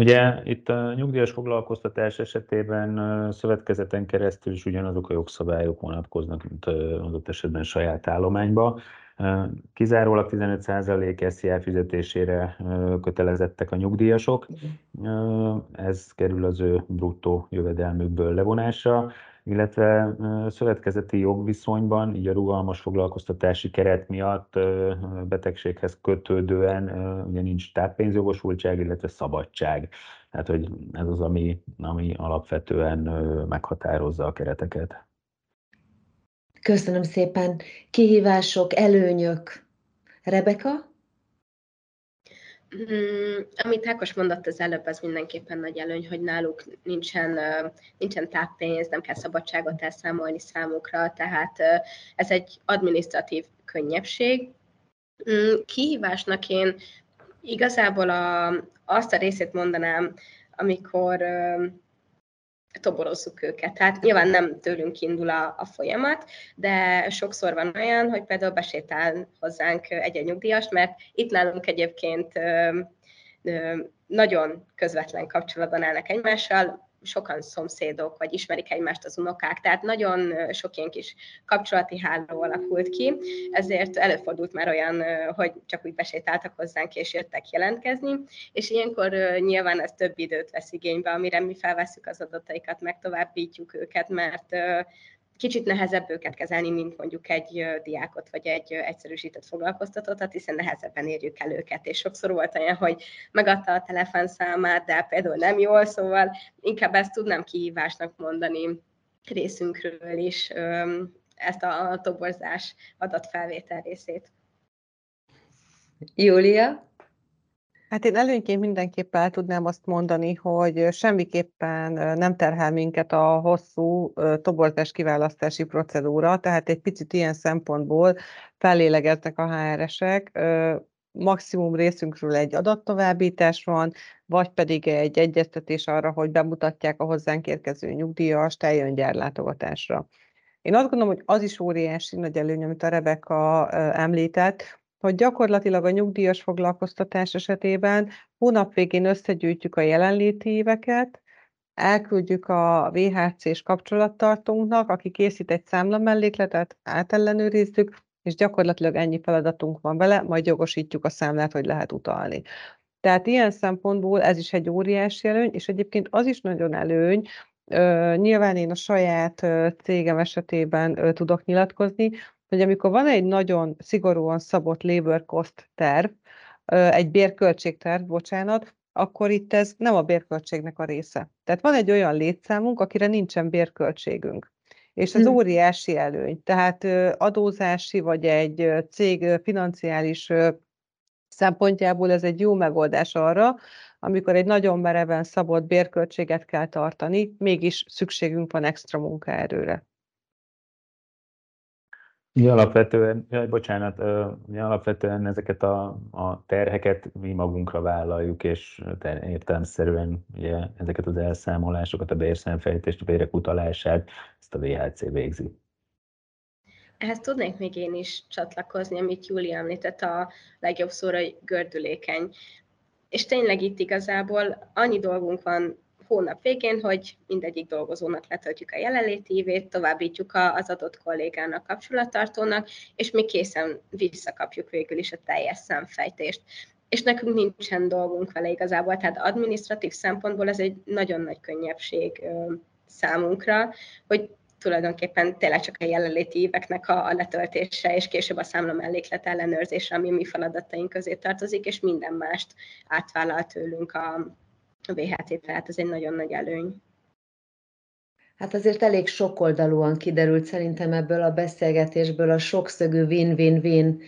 Ugye itt a nyugdíjas foglalkoztatás esetében szövetkezeten keresztül is ugyanazok a jogszabályok vonatkoznak, mint adott esetben saját állományba. Kizárólag tizenöt százalék es zé á fizetésére kötelezettek a nyugdíjasok, ez kerül az ő bruttó jövedelmükből levonásra, illetve szövetkezeti jogviszonyban, így a rugalmas foglalkoztatási keret miatt betegséghez kötődően ugye nincs táppénzjogosultság, illetve szabadság. Tehát, hogy ez az, ami, ami alapvetően meghatározza a kereteket. Köszönöm szépen. Kihívások, előnyök. Rebeka? Mm, amit Ákos mondott az előbb, az mindenképpen nagy előny, hogy náluk nincsen, nincsen táppénz, nem kell szabadságot elszámolni számukra, tehát ez egy adminisztratív könnyebbség. Mm, kihívásnak én igazából a, azt a részét mondanám, amikor toborozzuk őket. Tehát nyilván nem tőlünk indul a, a folyamat, de sokszor van olyan, hogy például besétál hozzánk egy-egy nyugdíjas, mert itt nálunk egyébként ö, ö, nagyon közvetlen kapcsolatban állnak egymással, sokan szomszédok, vagy ismerik egymást az unokák, tehát nagyon sok ilyen kis kapcsolati háló alakult ki, ezért előfordult már olyan, hogy csak úgy besétáltak hozzánk, és jöttek jelentkezni, és ilyenkor nyilván ez több időt vesz igénybe, amire mi felveszük az adataikat, meg továbbítjuk őket, mert kicsit nehezebb őket kezelni, mint mondjuk egy diákot, vagy egy egyszerűsített foglalkoztatottat, hiszen nehezebben érjük el őket, és sokszor volt olyan, hogy megadta a telefonszámát, de például nem jól, szóval inkább ezt tudnám kihívásnak mondani részünkről is, ezt a toborzás adatfelvétel részét. Júlia? Hát én előnyként mindenképpen el tudnám azt mondani, hogy semmiképpen nem terhel minket a hosszú toborzás kiválasztási procedúra, tehát egy picit ilyen szempontból fellélegeznek a há er esek, maximum részünkről egy adattovábbítás van, vagy pedig egy egyeztetés arra, hogy bemutatják a hozzánk érkező nyugdíjast, eljön gyárlátogatásra. Én azt gondolom, hogy az is óriási nagy előny, amit a Rebeka említett, hogy gyakorlatilag a nyugdíjas foglalkoztatás esetében hónap végén összegyűjtjük a jelenléti éveket, elküldjük a vé há cés kapcsolattartónknak, aki készít egy számlamellékletet, átellenőrizzük, és gyakorlatilag ennyi feladatunk van vele, majd jogosítjuk a számlát, hogy lehet utalni. Tehát ilyen szempontból ez is egy óriási előny, és egyébként az is nagyon előny, nyilván én a saját cégem esetében tudok nyilatkozni, hogy amikor van egy nagyon szigorúan szabott labor cost terv, egy bérköltségterv, bocsánat, akkor itt ez nem a bérköltségnek a része. Tehát van egy olyan létszámunk, akire nincsen bérköltségünk. És ez hmm. óriási előny. Tehát adózási vagy egy cég financiális szempontjából ez egy jó megoldás arra, amikor egy nagyon mereven szabott bérköltséget kell tartani, mégis szükségünk van extra munkaerőre. Ja, alapvetően, jaj, bocsánat, ja, alapvetően ezeket a, a terheket mi magunkra vállaljuk, és értelemszerűen ugye, ezeket az elszámolásokat, a bérszámfejtést, a bérek utalását, ezt a vé há cé végzi. Ehhez tudnék még én is csatlakozni, amit Júlia említett, a legjobb szóra, hogy gördülékeny. És tényleg itt igazából annyi dolgunk van, hónap végén, hogy mindegyik dolgozónak letöltjük a jelenléti ívét, továbbítjuk az adott kollégának, kapcsolattartónak, és mi készen visszakapjuk végül is a teljes számfejtést. És nekünk nincsen dolgunk vele igazából, tehát adminisztratív szempontból ez egy nagyon nagy könnyebbség számunkra, hogy tulajdonképpen tényleg csak a jelenléti éveknek a, a letöltése, és később a számla melléklet ellenőrzése, ami mi feladataink közé tartozik, és minden mást átvállal tőlünk a bé há cé, tehát ez egy nagyon nagy előny. Hát azért elég sokoldalúan kiderült szerintem ebből a beszélgetésből a sokszögű win-win-win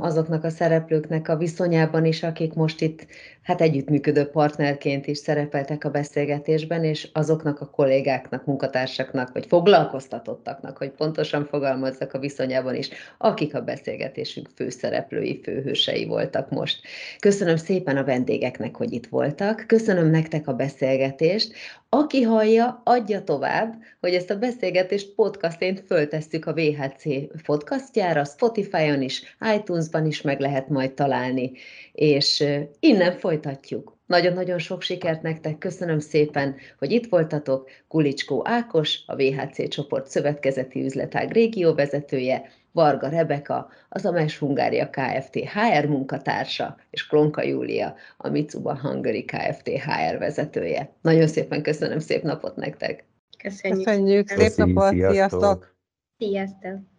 azoknak a szereplőknek a viszonyában is, akik most itt hát együttműködő partnerként is szerepeltek a beszélgetésben, és azoknak a kollégáknak, munkatársaknak, vagy foglalkoztatottaknak, hogy pontosan fogalmazzak a viszonyában is, akik a beszélgetésünk főszereplői, főhősei voltak most. Köszönöm szépen a vendégeknek, hogy itt voltak, köszönöm nektek a beszélgetést. Aki hallja, adja tovább, hogy ezt a beszélgetést podcastként föltesszük a vé há cé podcastjára, Spotify-on is, iTunes-ban is meg lehet majd találni, és innen folytatjuk. Nagyon-nagyon sok sikert nektek, köszönöm szépen, hogy itt voltatok. Kulicskó Ákos, a vé há cé csoport szövetkezeti üzletág régióvezetője, Varga Rebeka, az Ames Hungária Kft. há er munkatársa, és Klonka Júlia, a Mitsuba Hungary Kft. há er vezetője. Nagyon szépen köszönöm, szép napot nektek! Köszönjük! Köszönjük. Szép napot! Sziasztok! Sziasztok!